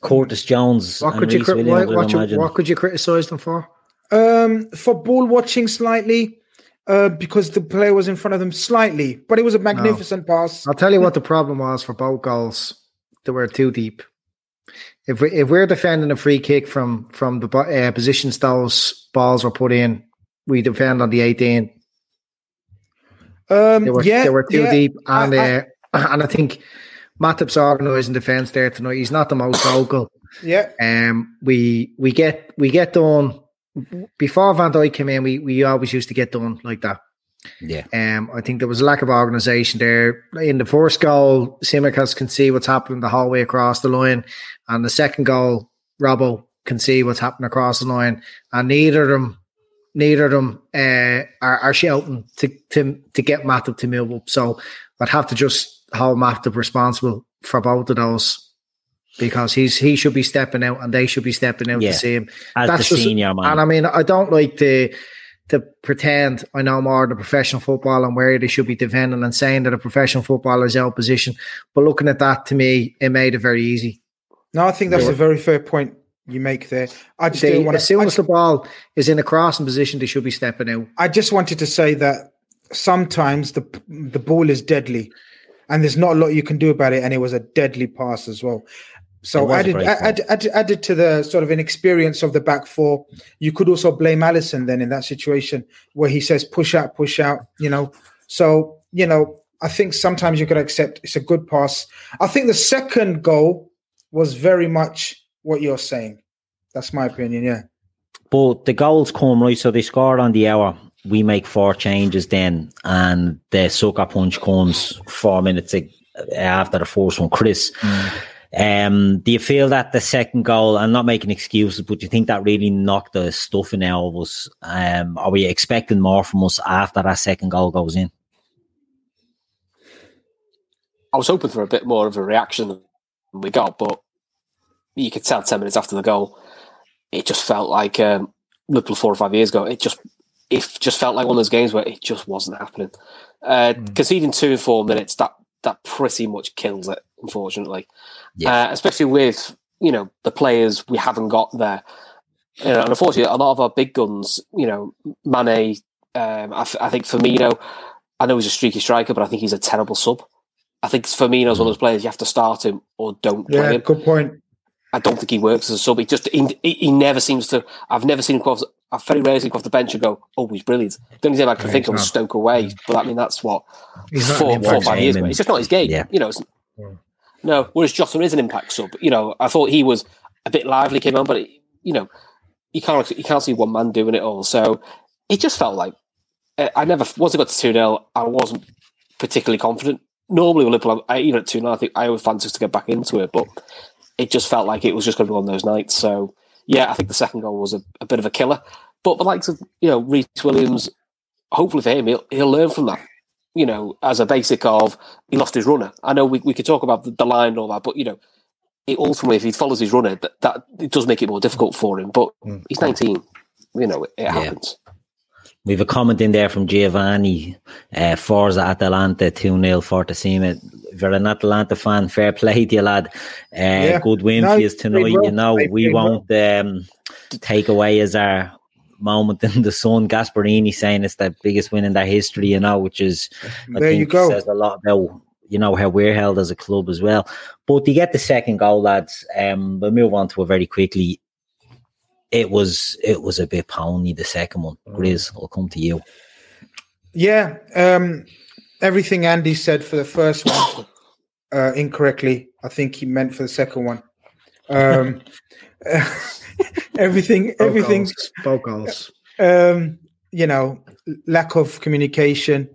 Curtis Jones. What could you criticise them for? For ball watching slightly, because the player was in front of them slightly, but it was a magnificent pass. I'll tell you what the problem was for both goals. They were too deep. If we're defending a free kick from the positions those balls were put in, we defend on the 18. They were too deep, and I think Matip's organising defence there tonight. He's not the most vocal. Yeah. We get done before Van Dijk came in. We always used to get done like that. Yeah. I think there was a lack of organisation there. In the first goal, Tsimikas can see what's happening the whole way across the line, and the second goal, Robbo can see what's happening across the line, and neither of them are shouting to get Matip to move up. So I'd have to just hold Matip responsible for both of those, because he should be stepping out and they should be stepping out to see him. That's the senior man. And I mean, I don't like to pretend I know more than professional football and where they should be defending and saying that a professional footballer is out of position. But looking at that, to me, it made it very easy. No, I think that's a very fair point you make there. I just didn't want to. As soon as the ball is in a crossing position, they should be stepping out. I just wanted to say that sometimes the ball is deadly, and there's not a lot you can do about it. And it was a deadly pass as well. So added to the sort of inexperience of the back four. You could also blame Alisson then in that situation where he says push out. I think sometimes you got to accept it's a good pass. I think the second goal was very much what you're saying. That's my opinion, yeah. But the goals come, right? So they scored on the hour. We make four changes then, and the sucker punch comes 4 minutes after the first one, Chris. Do you feel that the second goal, I'm not making excuses, but do you think that really knocked the stuffing out of us? Are we expecting more from us after that second goal goes in? I was hoping for a bit more of a reaction than we got, but you could tell 10 minutes after the goal, it just felt like Liverpool 4 or 5 years ago. It just felt like one of those games where it just wasn't happening. Conceding 2 in 4 minutes, that pretty much kills it, unfortunately. Yeah. Especially with the players we haven't got there. And unfortunately, a lot of our big guns, Mane, I think Firmino. I know he's a streaky striker, but I think he's a terrible sub. I think Firmino's one of those players you have to start him or don't play him. Yeah, good point. I don't think he works as a sub. He just he never seems to. I've never seen him off. I've very rarely seen him off the bench and go, "Oh, he's brilliant." The only thing I can think of is Stoke away, but I mean that's what 4 or 5 years ago. It's just not his game. Yeah. No. Whereas Jota is an impact sub. I thought he was a bit lively, came on, but you can't see one man doing it all. So it just felt like once I got to 2-0, I wasn't particularly confident. Normally with Liverpool, even at 2-0, I think I always fancies to get back into it, but it just felt like it was just going to be one of those nights. So, yeah, I think the second goal was a bit of a killer. But the likes of, Rhys Williams, hopefully for him, he'll learn from that, as a basic of he lost his runner. I know we could talk about the line and all that, but, it ultimately, if he follows his runner, that it does make it more difficult for him. But he's 19. It happens. We have a comment in there from Giovanni. Forza Atalanta 2-0 for Tsimikas. If you're an Atalanta fan, fair play to you, lad. Good win for you tonight. We won't take away as our moment in the sun. Gasperini saying it's the biggest win in their history, which is, I think says a lot about, how we're held as a club as well. But to get the second goal, lads, we'll move on to it very quickly. It was a bit pony, the second one. Grizz, I'll come to you. Yeah, everything Andy said for the first one incorrectly. I think he meant for the second one. Everything. Bogals. You know, lack of communication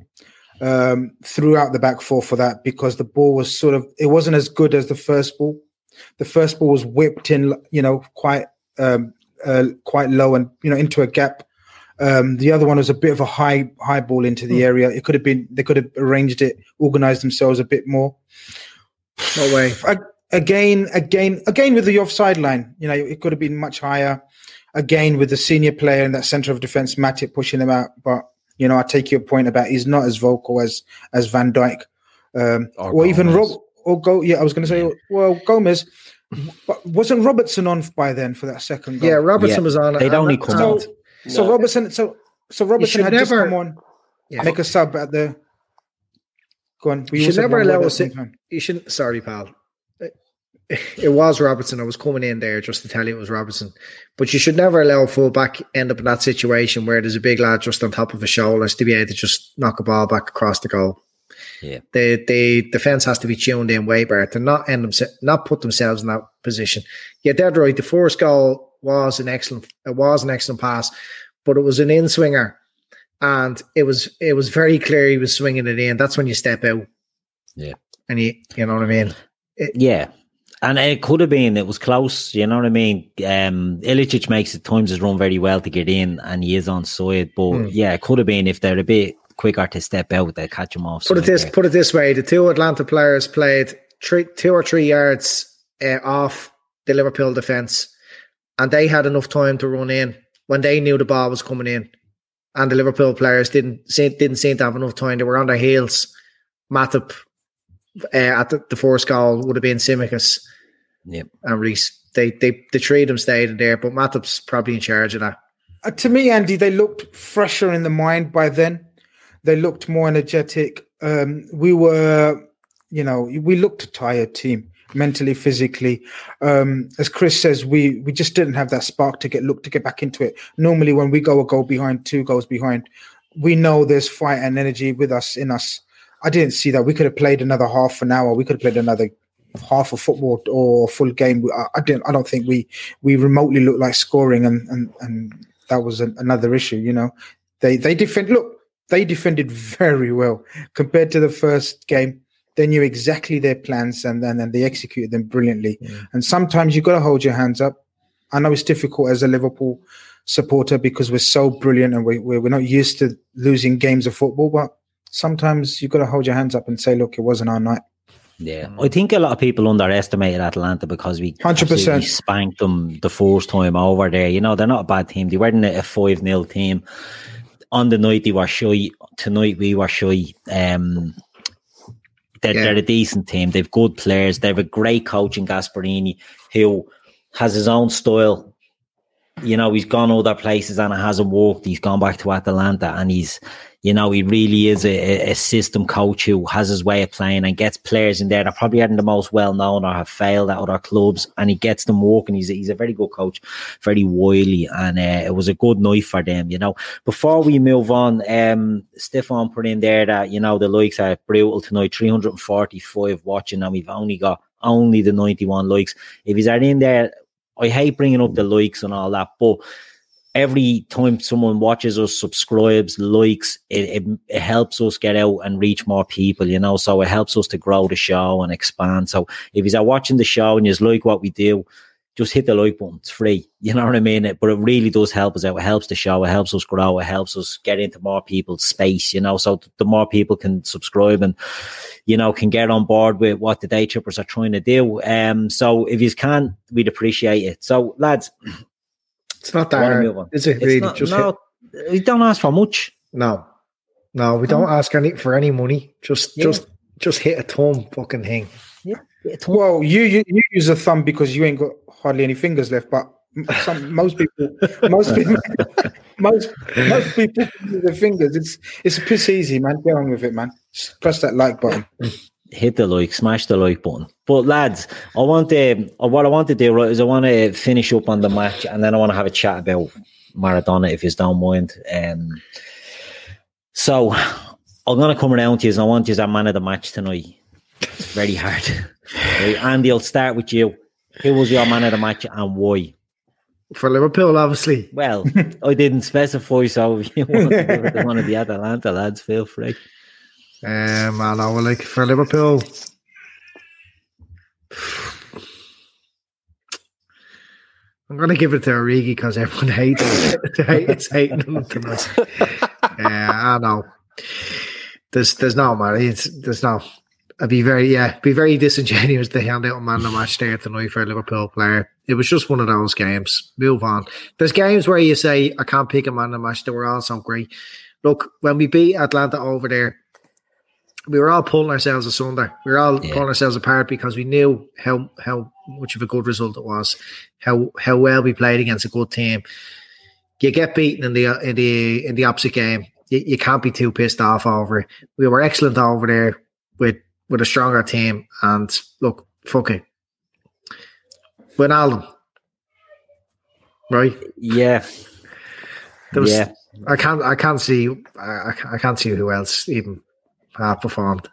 throughout the back four for that, because the ball was sort of, it wasn't as good as the first ball. The first ball was whipped in, you know, quite low and, you know, into a gap. The other one was a bit of a high ball into the area. It could have been, they could have arranged it, organized themselves a bit more. No way. Again with the offside line, you know, it could have been much higher. Again with the senior player in that center of defense, Matip, pushing them out. But, you know, I take your point about he's not as vocal as Van Dijk, or even Rob. I was going to say, well, Gomez. But wasn't Robertson on by then for that second goal? Yeah, Robertson was on. They'd only come on. So Robertson, so Robertson had just come on, make a sub at the. Go on. You should never allow us. You shouldn't. Sorry, pal. It was Robertson. I was coming in there just to tell you it was Robertson. But you should never allow a fullback end up in that situation where there's a big lad just on top of his shoulders to be able to just knock a ball back across the goal. Yeah, the defense has to be tuned in way better to not not put themselves in that position. Yeah, they're right. The first goal was an excellent pass, but it was an in swinger, and it was very clear he was swinging it in. That's when you step out. Yeah, and you know what I mean. And it could have been, it was close, you know what I mean? Ilicic makes at times his run very well to get in, and he is onside. But yeah, it could have been, if they're a bit quicker to step out, they catch him off. Put it this way, the two Atlanta players played 2 or 3 yards off the Liverpool defence, and they had enough time to run in when they knew the ball was coming in. And the Liverpool players didn't seem to have enough time. They were on their heels. Matip, at the first goal would have been Tsimikas, and Rhys. The three of them stayed in there, but Matip's probably in charge of that. To me, Andy, they looked fresher in the mind by then. They looked more energetic. We looked a tired team, mentally, physically. As Chris says, we just didn't have that spark to get back into it. Normally, when we go a goal behind, 2 goals behind, we know there's fight and energy in us. I didn't see that. We could have played another half an hour. We could have played another half of football or full game. I don't think we remotely looked like scoring, and that was another issue. You know, they defended very well compared to the first game. They knew exactly their plans, and they executed them brilliantly. Yeah. And sometimes you've got to hold your hands up. I know it's difficult as a Liverpool supporter because we're so brilliant and we're not used to losing games of football, but sometimes you've got to hold your hands up and say, look, it wasn't our night. Yeah, I think a lot of people underestimated Atalanta because we 100% spanked them the first time over there. You know, they're not a bad team. They weren't a 5-0 team. On the night, they were shy. Tonight, we were shy. They're a decent team. They've good players. They have a great coach in Gasperini who has his own style. You know, he's gone other places and it hasn't worked. He's gone back to Atalanta, and he's... You know, he really is a system coach who has his way of playing and gets players in there that probably aren't the most well-known or have failed at other clubs, and he gets them working. He's a very good coach, very wily, and it was a good night for them, you know. Before we move on, Stefan put in there that, you know, the likes are brutal tonight, 345 watching, and we've only got the 91 likes. If he's in there, I hate bringing up the likes and all that, but... Every time someone watches us, subscribes, likes, it helps us get out and reach more people, you know, so it helps us to grow the show and expand. So if you're watching the show and you like what we do, just hit the like button. It's free. You know what I mean? But it really does help us out. It helps the show. It helps us grow. It helps us get into more people's space, you know, so the more people can subscribe and, you know, can get on board with what the day trippers are trying to do. So if you can, we'd appreciate it. So lads... It's not that hard, is it? Really? We don't ask for much. No, we don't ask for any money. Just hit a thumb, fucking thing. Yeah. Well, you use a thumb because you ain't got hardly any fingers left. But most people use their fingers. It's piss easy, man. Get on with it, man. Just press that like button. Hit the like, smash the like button. But lads, what I want to do, right, is I want to finish up on the match, and then I want to have a chat about Maradona, if you don't mind. So I'm going to come around to you, and I want you as our man of the match tonight. It's very hard. Right, Andy, I'll start with you. Who was your man of the match and why? For Liverpool, obviously. Well, I didn't specify, so if you want to give it to one of the Atalanta lads, feel free. I know, like, for Liverpool, I'm going to give it to Origi because everyone hates it. It's hating him tonight. I know. There's no man. There's no. I'd be very disingenuous to hand out a man of the match there tonight for a Liverpool player. It was just one of those games. Move on. There's games where you say, I can't pick a man of the match. They were all so great. Look, when we beat Atlanta over there, we were all pulling ourselves asunder. We were all pulling ourselves apart because we knew how much of a good result it was, how well we played against a good team. You get beaten in the opposite game. You can't be too pissed off over it. We were excellent over there with a stronger team, and look, fuck it. Wijnaldum, right? Yeah. I can't see who else even performed.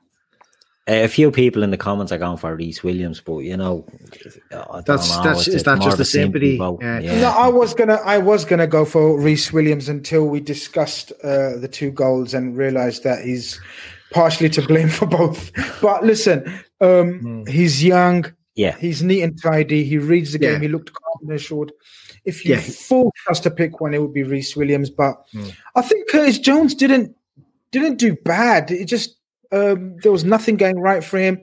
A few people in the comments are going for Rhys Williams, but you know, is that just the sympathy? Yeah. No, I was gonna go for Rhys Williams until we discussed the two goals and realised that he's partially to blame for both. But listen, he's young. Yeah, he's neat and tidy. He reads the game. He looked calm and assured. If you forced us to pick one, it would be Rhys Williams. But I think Curtis Jones didn't do bad. It just there was nothing going right for him.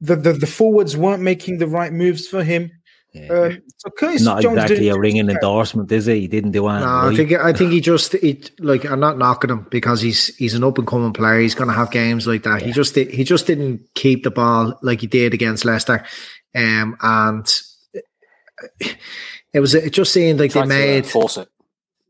The forwards weren't making the right moves for him. Yeah. So Curtis not Jones exactly a ringing endorsement, is it? He didn't do anything. No, right. I think he just like, I'm not knocking him because he's an up and coming player. He's going to have games like that. Yeah. He just didn't keep the ball like he did against Leicester, and it just seemed like they made force it.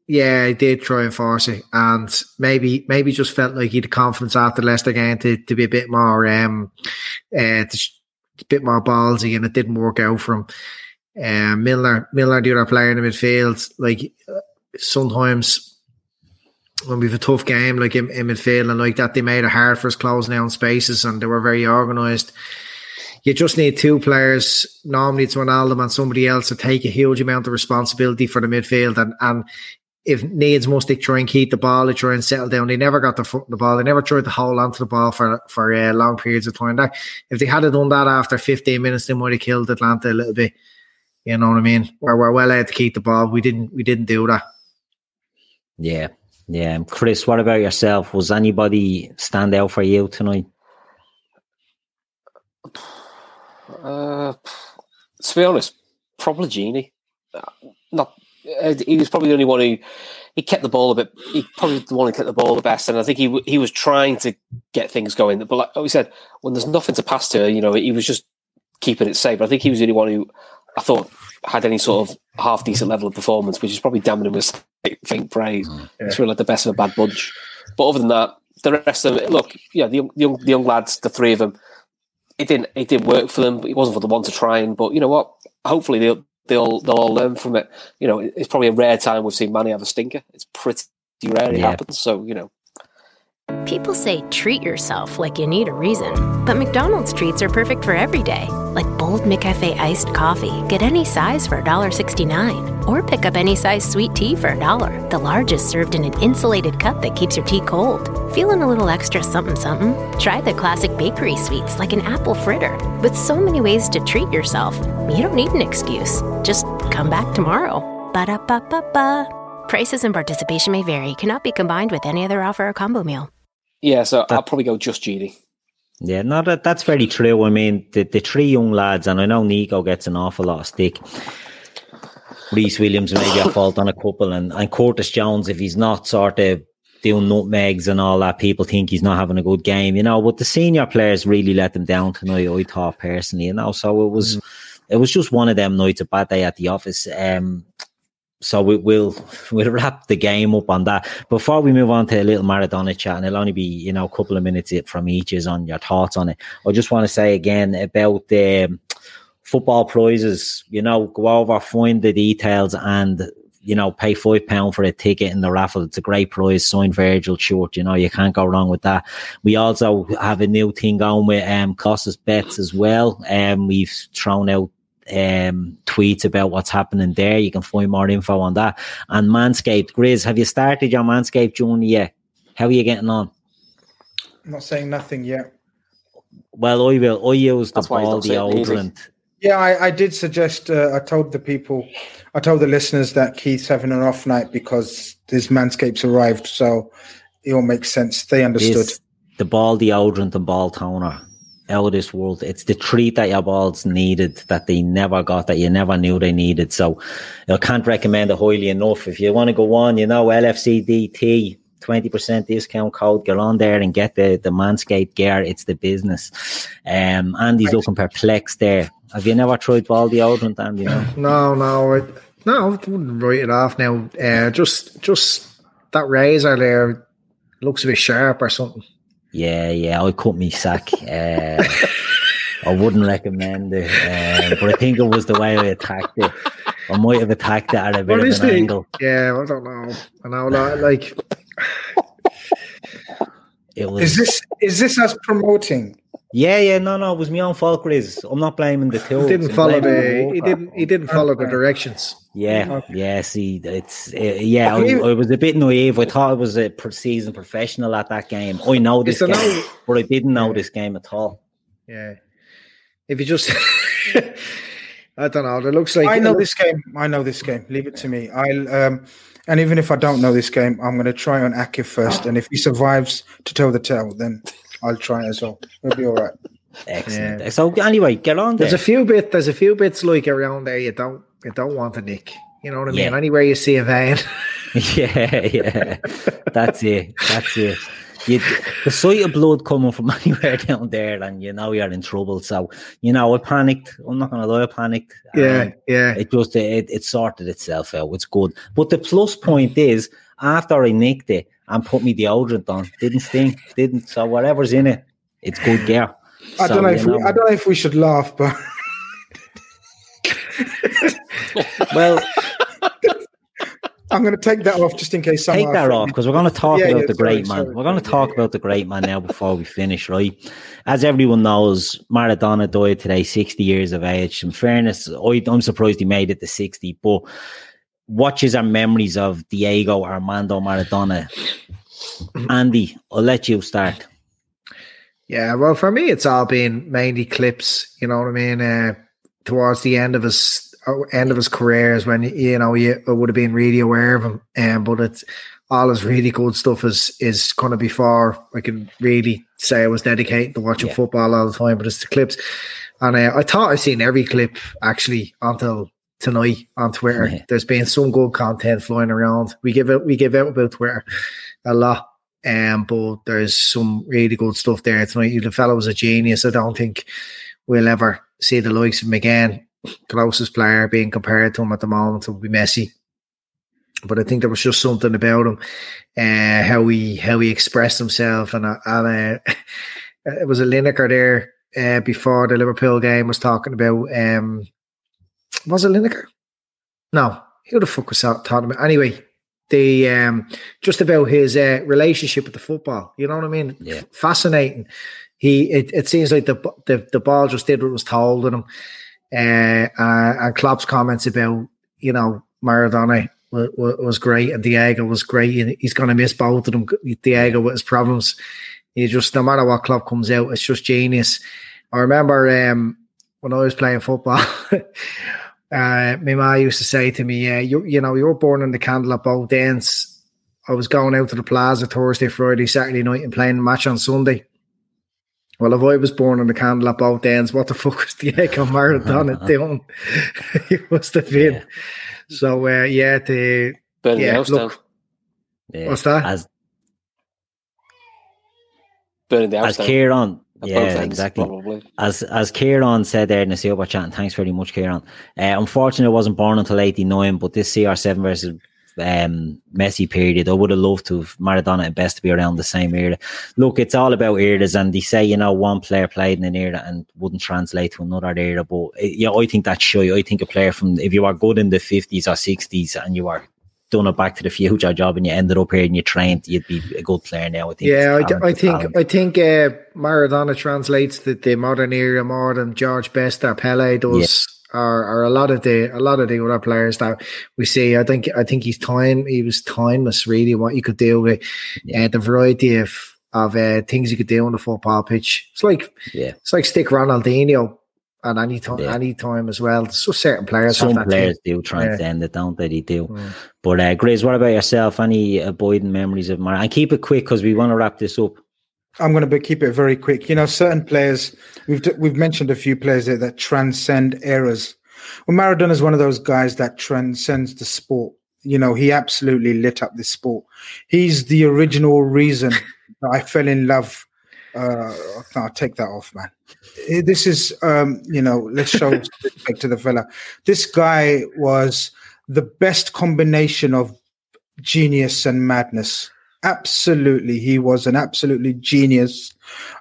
Yeah, he did try and force it, and maybe just felt like he had confidence after Leicester game to be a bit more ballsy, and it didn't work out for him. Milner, the other player in the midfield, like sometimes when we have a tough game like in midfield and like that, they made it hard for us closing down spaces, and they were very organised. You just need two players, normally it's Wijnaldum and somebody else, to take a huge amount of responsibility for the midfield, and if needs must, they try and keep the ball, they try and settle down. They never got the foot in the ball. They never tried to hold onto the ball for long periods of time. Like, if they had done that after 15 minutes, they might have killed Atlanta a little bit. You know what I mean? We're well out to keep the ball. We didn't do that. Yeah. Yeah. Chris, what about yourself? Was anybody stand out for you tonight? To be honest, probably Genie. He was probably the only one who kept the ball a bit. He probably the one who kept the ball the best, and I think he was trying to get things going. But like we said, when there's nothing to pass to, you know, he was just keeping it safe. But I think he was the only one who I thought had any sort of half decent level of performance, which is probably damning him with faint praise. Yeah. It's really like the best of a bad bunch. But other than that, the rest of it, look, yeah, the young lads, the three of them, it didn't work for them. It wasn't for the one to try and. But you know what? Hopefully they'll all learn from it. You know, it's probably a rare time we've seen Mane have a stinker. It's pretty rare it happens. So, you know. People say treat yourself like you need a reason, but McDonald's treats are perfect for every day. Like bold McCafe iced coffee. Get any size for $1.69 or pick up any size sweet tea for $1. The largest served in an insulated cup that keeps your tea cold. Feeling a little extra something-something? Try the classic bakery sweets like an apple fritter. With so many ways to treat yourself, you don't need an excuse. Just come back tomorrow. Ba-da-ba-ba-ba. Prices and participation may vary. Cannot be combined with any other offer or combo meal. Yeah, so I'll probably go just Genie. Yeah, no, that's very true. I mean, the three young lads, and I know Nico gets an awful lot of stick. Rhys Williams may be a fault on a couple, and Curtis Jones, if he's not sort of doing nutmegs and all that, people think he's not having a good game, you know. But the senior players really let them down tonight, I thought personally, you know. So it was just one of them nights, a bad day at the office. So we'll wrap the game up on that. Before we move on to a little Maradona chat, and it'll only be, you know, a couple of minutes from each, is on your thoughts on it. I just want to say again about the football prizes, you know, go over, find the details, and you know, pay £5 for a ticket in the raffle. It's a great prize, signed Virgil shirt. You know, you can't go wrong with that. We also have a new thing going with Costas Bets as well. We've thrown out tweets about what's happening there. You can find more info on that. And Manscaped. Grizz, have you started your Manscaped journey yet? How are you getting on? I'm not saying nothing yet. Well, I will. I use the ball deodorant. Yeah, I did suggest, I told the listeners that Keith's having an off night because his Manscaped's arrived, so it all makes sense. They understood. It's the ball deodorant and ball toner, out of this world. It's the treat that your balls needed that they never got, that you never knew they needed. So I can't recommend it highly enough. If you want to go on, you know, LFCDT, 20% discount code, get on there and get the Manscaped gear. It's the business. Andy's right. Looking perplexed there. Have you never tried ball deodorant, Andy? No, I wouldn't write it off now. Just that razor there looks a bit sharp or something. Yeah, I cut me sack. I wouldn't recommend it, but I think it was the way I attacked it. I might have attacked it at a bit of an angle. Yeah, I don't know. I know, like... It was, is this us promoting? No, it was me own fault, Chris. I'm not blaming the two. He didn't follow the directions. See, I was a bit naive. I thought I was a seasoned professional at that game. I know this game, but I didn't know this game at all. Yeah, if you just, I don't know. It looks like I know this game. Leave it to me. And even if I don't know this game, I'm going to try on Akif first. And if he survives to tell the tale, then I'll try as well. It'll be all right. Excellent. Yeah. So anyway, get on there. There's a few bits like around there you don't want to nick. You know what I mean? Anywhere you see a vein. yeah. That's it. The sight of blood coming from anywhere down there, and you know you're in trouble. So, you know, I panicked. I'm not going to lie, I panicked. Yeah. It sorted itself out. It's good. But the plus point is, after I nicked it and put me deodorant on, didn't stink, didn't. So whatever's in it, it's good gear. I don't know if we should laugh, but... Well... I'm going to take that off just in case someone... Take that off because we're going to talk about the great man. We're going to talk about the great man now before we finish, right? As everyone knows, Maradona died today, 60 years of age. In fairness, I'm surprised he made it to 60, but watches and memories of Diego Armando Maradona. Andy, I'll let you start. Yeah, well, for me, it's all been mainly clips, you know what I mean? Towards the end of his career is when you would have been really aware of him, but it's all his really good stuff is kind of before I can really say I was dedicated to watching football all the time, but it's the clips, and I thought I'd seen every clip actually until tonight on Twitter. There's been some good content flying around. We give out about Twitter a lot, but there's some really good stuff there tonight. The fellow was a genius. I don't think we'll ever see the likes of him again. Closest player being compared to him at the moment would be Messi, but I think there was just something about him, how he expressed himself, and it was a Lineker there before the Liverpool game was talking about. Was it Lineker? No, who the fuck was that talking about? Anyway, the just about his relationship with the football. You know what I mean? Yeah. Fascinating. It seems like the ball just did what was told in him. And Klopp's comments about, you know, Maradona was great and Diego was great, and he's going to miss both of them. Diego with his problems, he just, no matter what Klopp comes out, it's just genius. I remember when I was playing football, my ma used to say to me, you're burning the candle at both ends. I was going out to the plaza Thursday, Friday, Saturday night and playing a match on Sunday. Well, if I was born in the candle at both ends, what the fuck was Diego Maradona doing? He must have been. Yeah. So, what's that? As Kieran, exactly. Probably. As Kieran said there in the super chat, and thanks very much, Kieran. Unfortunately, I wasn't born until 89, but this CR7 versus Messi period. I would have loved to have Maradona and Best to be around the same era. Look, it's all about eras, and they say, you know, one player played in an era and wouldn't translate to another era, but yeah, I think that's shy. I think a player from, if you are good in the 50s or 60s and you are done a Back to the Future job and you ended up here and you trained, you'd be a good player now. I think. Yeah, I think Maradona translates the modern era more than George Best or Pele does, or a lot of the other players that we see. I think he was timeless, really, what you could do with the variety of things you could do on the football pitch. It's like stick Ronaldinho. And any time as well. So certain players, do transcend it, don't they? They do. Mm. But Grizz, what about yourself? Any abiding memories of Maradona? And keep it quick because we want to wrap this up. I'm going to keep it very quick. You know, certain players. We've mentioned a few players there that transcend eras. Well, Maradona is one of those guys that transcends the sport. You know, he absolutely lit up this sport. He's the original reason that I fell in love. I'll take that off, man. This is, let's show respect to the fella. This guy was the best combination of genius and madness. Absolutely. He was an absolutely genius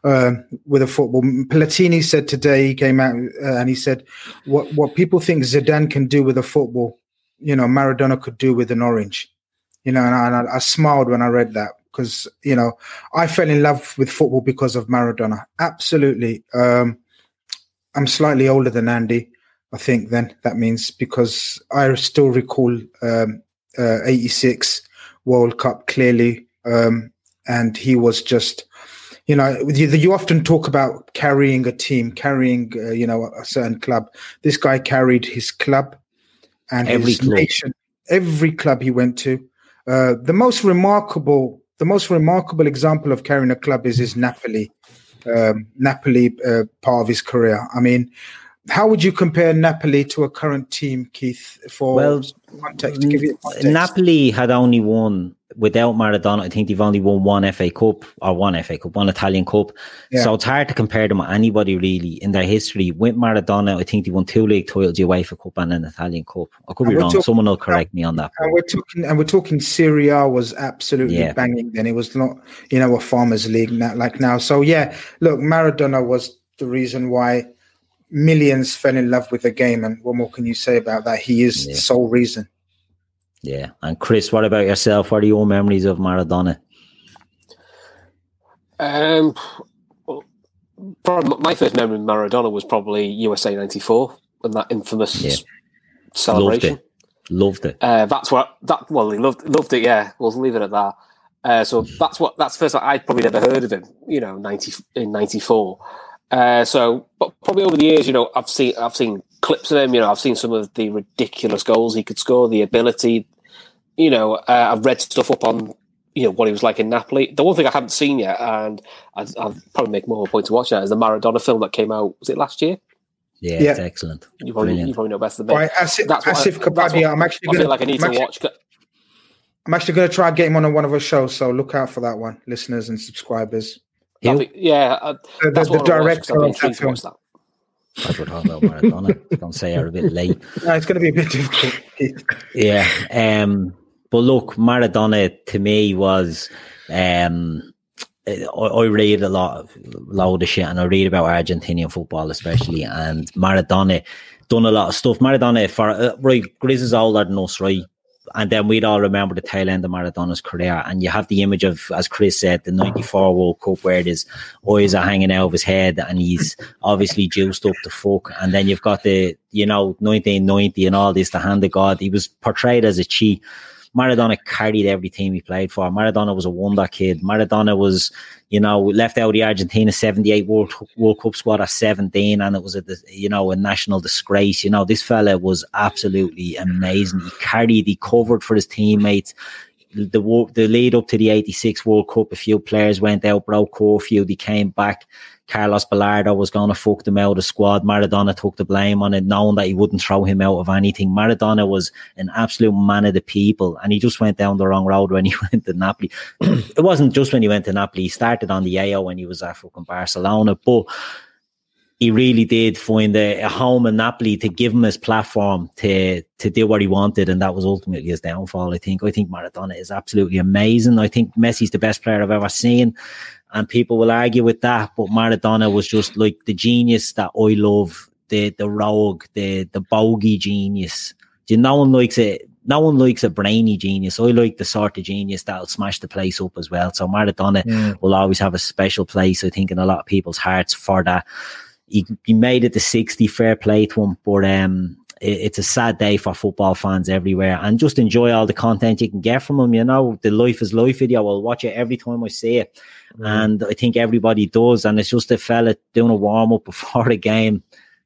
with a football. Platini said today, he came out and he said, what people think Zidane can do with a football, you know, Maradona could do with an orange. You know, and I smiled when I read that. Because, you know, I fell in love with football because of Maradona. Absolutely. I'm slightly older than Andy, I think, then. That means because I still recall 86 World Cup clearly. And he was just, you know, you often talk about carrying a team, a certain club. This guy carried his club and his nation. Every club he went to. The most remarkable example of carrying a club is his Napoli. Napoli part of his career. I mean, how would you compare Napoli to a current team, Keith? To give you context. Napoli had only won, without Maradona, I think they've only won one Italian Cup. Yeah. So it's hard to compare them to anybody really in their history. With Maradona, I think they won 2 league titles, the UEFA Cup and an Italian Cup. I could be wrong. Someone will correct me on that. And we're talking Serie A was absolutely banging then. It was not, you know, a farmers league like now. So yeah, look, Maradona was the reason why millions fell in love with the game. And what more can you say about that? He is the sole reason. Yeah. And Chris, what about yourself? What are your memories of Maradona? My first memory of Maradona was probably USA 94 and that infamous celebration. Loved it. He loved it. Yeah. We'll leave it at that. That's the first time I'd probably never heard of him, you know, in 94. But probably over the years, you know, I've seen clips of him. You know, I've seen some of the ridiculous goals he could score, the ability. You know, I've read stuff up on, you know, what he was like in Napoli. The one thing I haven't seen yet, and I'll probably make more of a point to watch that, is the Maradona film that came out. Was it last year? Yeah. It's excellent. You probably know better than me. Right, I'm actually going to try and get him on one of our shows. So look out for that one, listeners and subscribers. The director of that film. I would talk about Maradona. Don't say you're a bit late. No, it's going to be a bit difficult. But look, Maradona to me was. I read a load of shit, and I read about Argentinian football especially, and Maradona done a lot of stuff. Maradona for right, Grizz is older than us, right? And then we'd all remember the tail end of Maradona's career. And you have the image of, as Chris said, the 94 World Cup where his eyes are hanging out of his head and he's obviously juiced up the fuck. And then you've got the, you know, 1990 and all this, the hand of God. He was portrayed as a cheat. Maradona carried every team he played for. Maradona was a wonder kid. Maradona was, you know, left out of the Argentina 78 World Cup squad at 17, and it was a national disgrace. You know, this fella was absolutely amazing. He covered for his teammates. The lead up to the 86 World Cup, a few players went out, broke curfew, they came back. Carlos Bilardo was going to fuck them out of the squad. Maradona took the blame on it, knowing that he wouldn't throw him out of anything. Maradona was an absolute man of the people, and he just went down the wrong road when he went to Napoli. It wasn't just when he went to Napoli. He started on the AO when he was at fucking Barcelona. But he really did find a home in Napoli to give him his platform to do what he wanted, and that was ultimately his downfall. I think Maradona is absolutely amazing. I think Messi's the best player I've ever seen, and people will argue with that, but Maradona was just like the genius that I love, the rogue, the bogey genius. No one likes it. No one likes a brainy genius. I like the sort of genius that'll smash the place up as well. So Maradona will always have a special place, I think, in a lot of people's hearts for that. He made it to 60, fair play to him, but it's a sad day for football fans everywhere. And just enjoy all the content you can get from him. You know, the Life is Life video, I'll watch it every time I see it. And I think everybody does. And it's just a fella doing a warm-up before a game,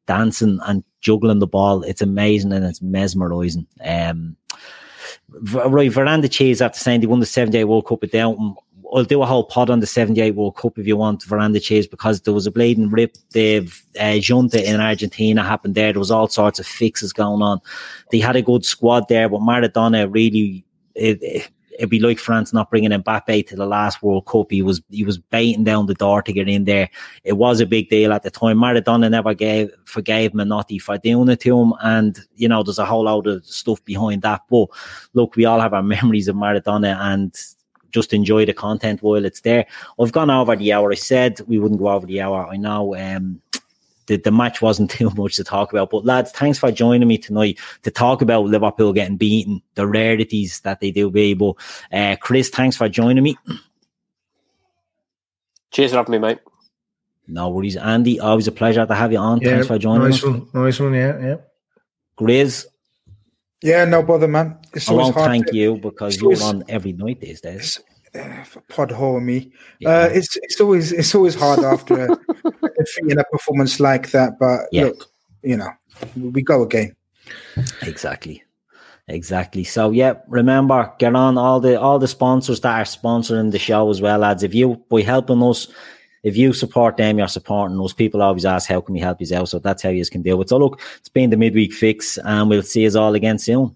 dancing and juggling the ball. It's amazing and it's mesmerising. Right, Veranda Cheese, after saying they won the 78 World Cup without him. I'll do a whole pod on the 78 World Cup if you want, Veranda Cheese, because there was a bleeding rip. The junta in Argentina happened there. There was all sorts of fixes going on. They had a good squad there, but Maradona really... It'd be like France not bringing Mbappe to the last World Cup. He was baiting down the door to get in there. It was a big deal at the time. Maradona never forgave Menotti for doing it to him. And, you know, there's a whole lot of stuff behind that. But look, we all have our memories of Maradona, and just enjoy the content while it's there. I've gone over the hour. I said we wouldn't go over the hour. I know, the match wasn't too much to talk about. But lads, thanks for joining me tonight to talk about Liverpool getting beaten, the rarities that they do be. But Chris, thanks for joining me. Cheers for having me, mate. No worries. Andy, always a pleasure to have you on. Yeah, thanks for joining us. Nice one, yeah. Grizz. Yeah, no bother, man. I won't thank you because you're on every night these days. Pod hole me. Yeah. It's always hard after a performance like that, but look, you know, we go again. Exactly. So yeah, remember, get on all the sponsors that are sponsoring the show as well, lads. By helping us, if you support them, you're supporting us. People always ask, how can we help you out? So that's how you can deal with it. So look, it's been the midweek fix, and we'll see us all again soon.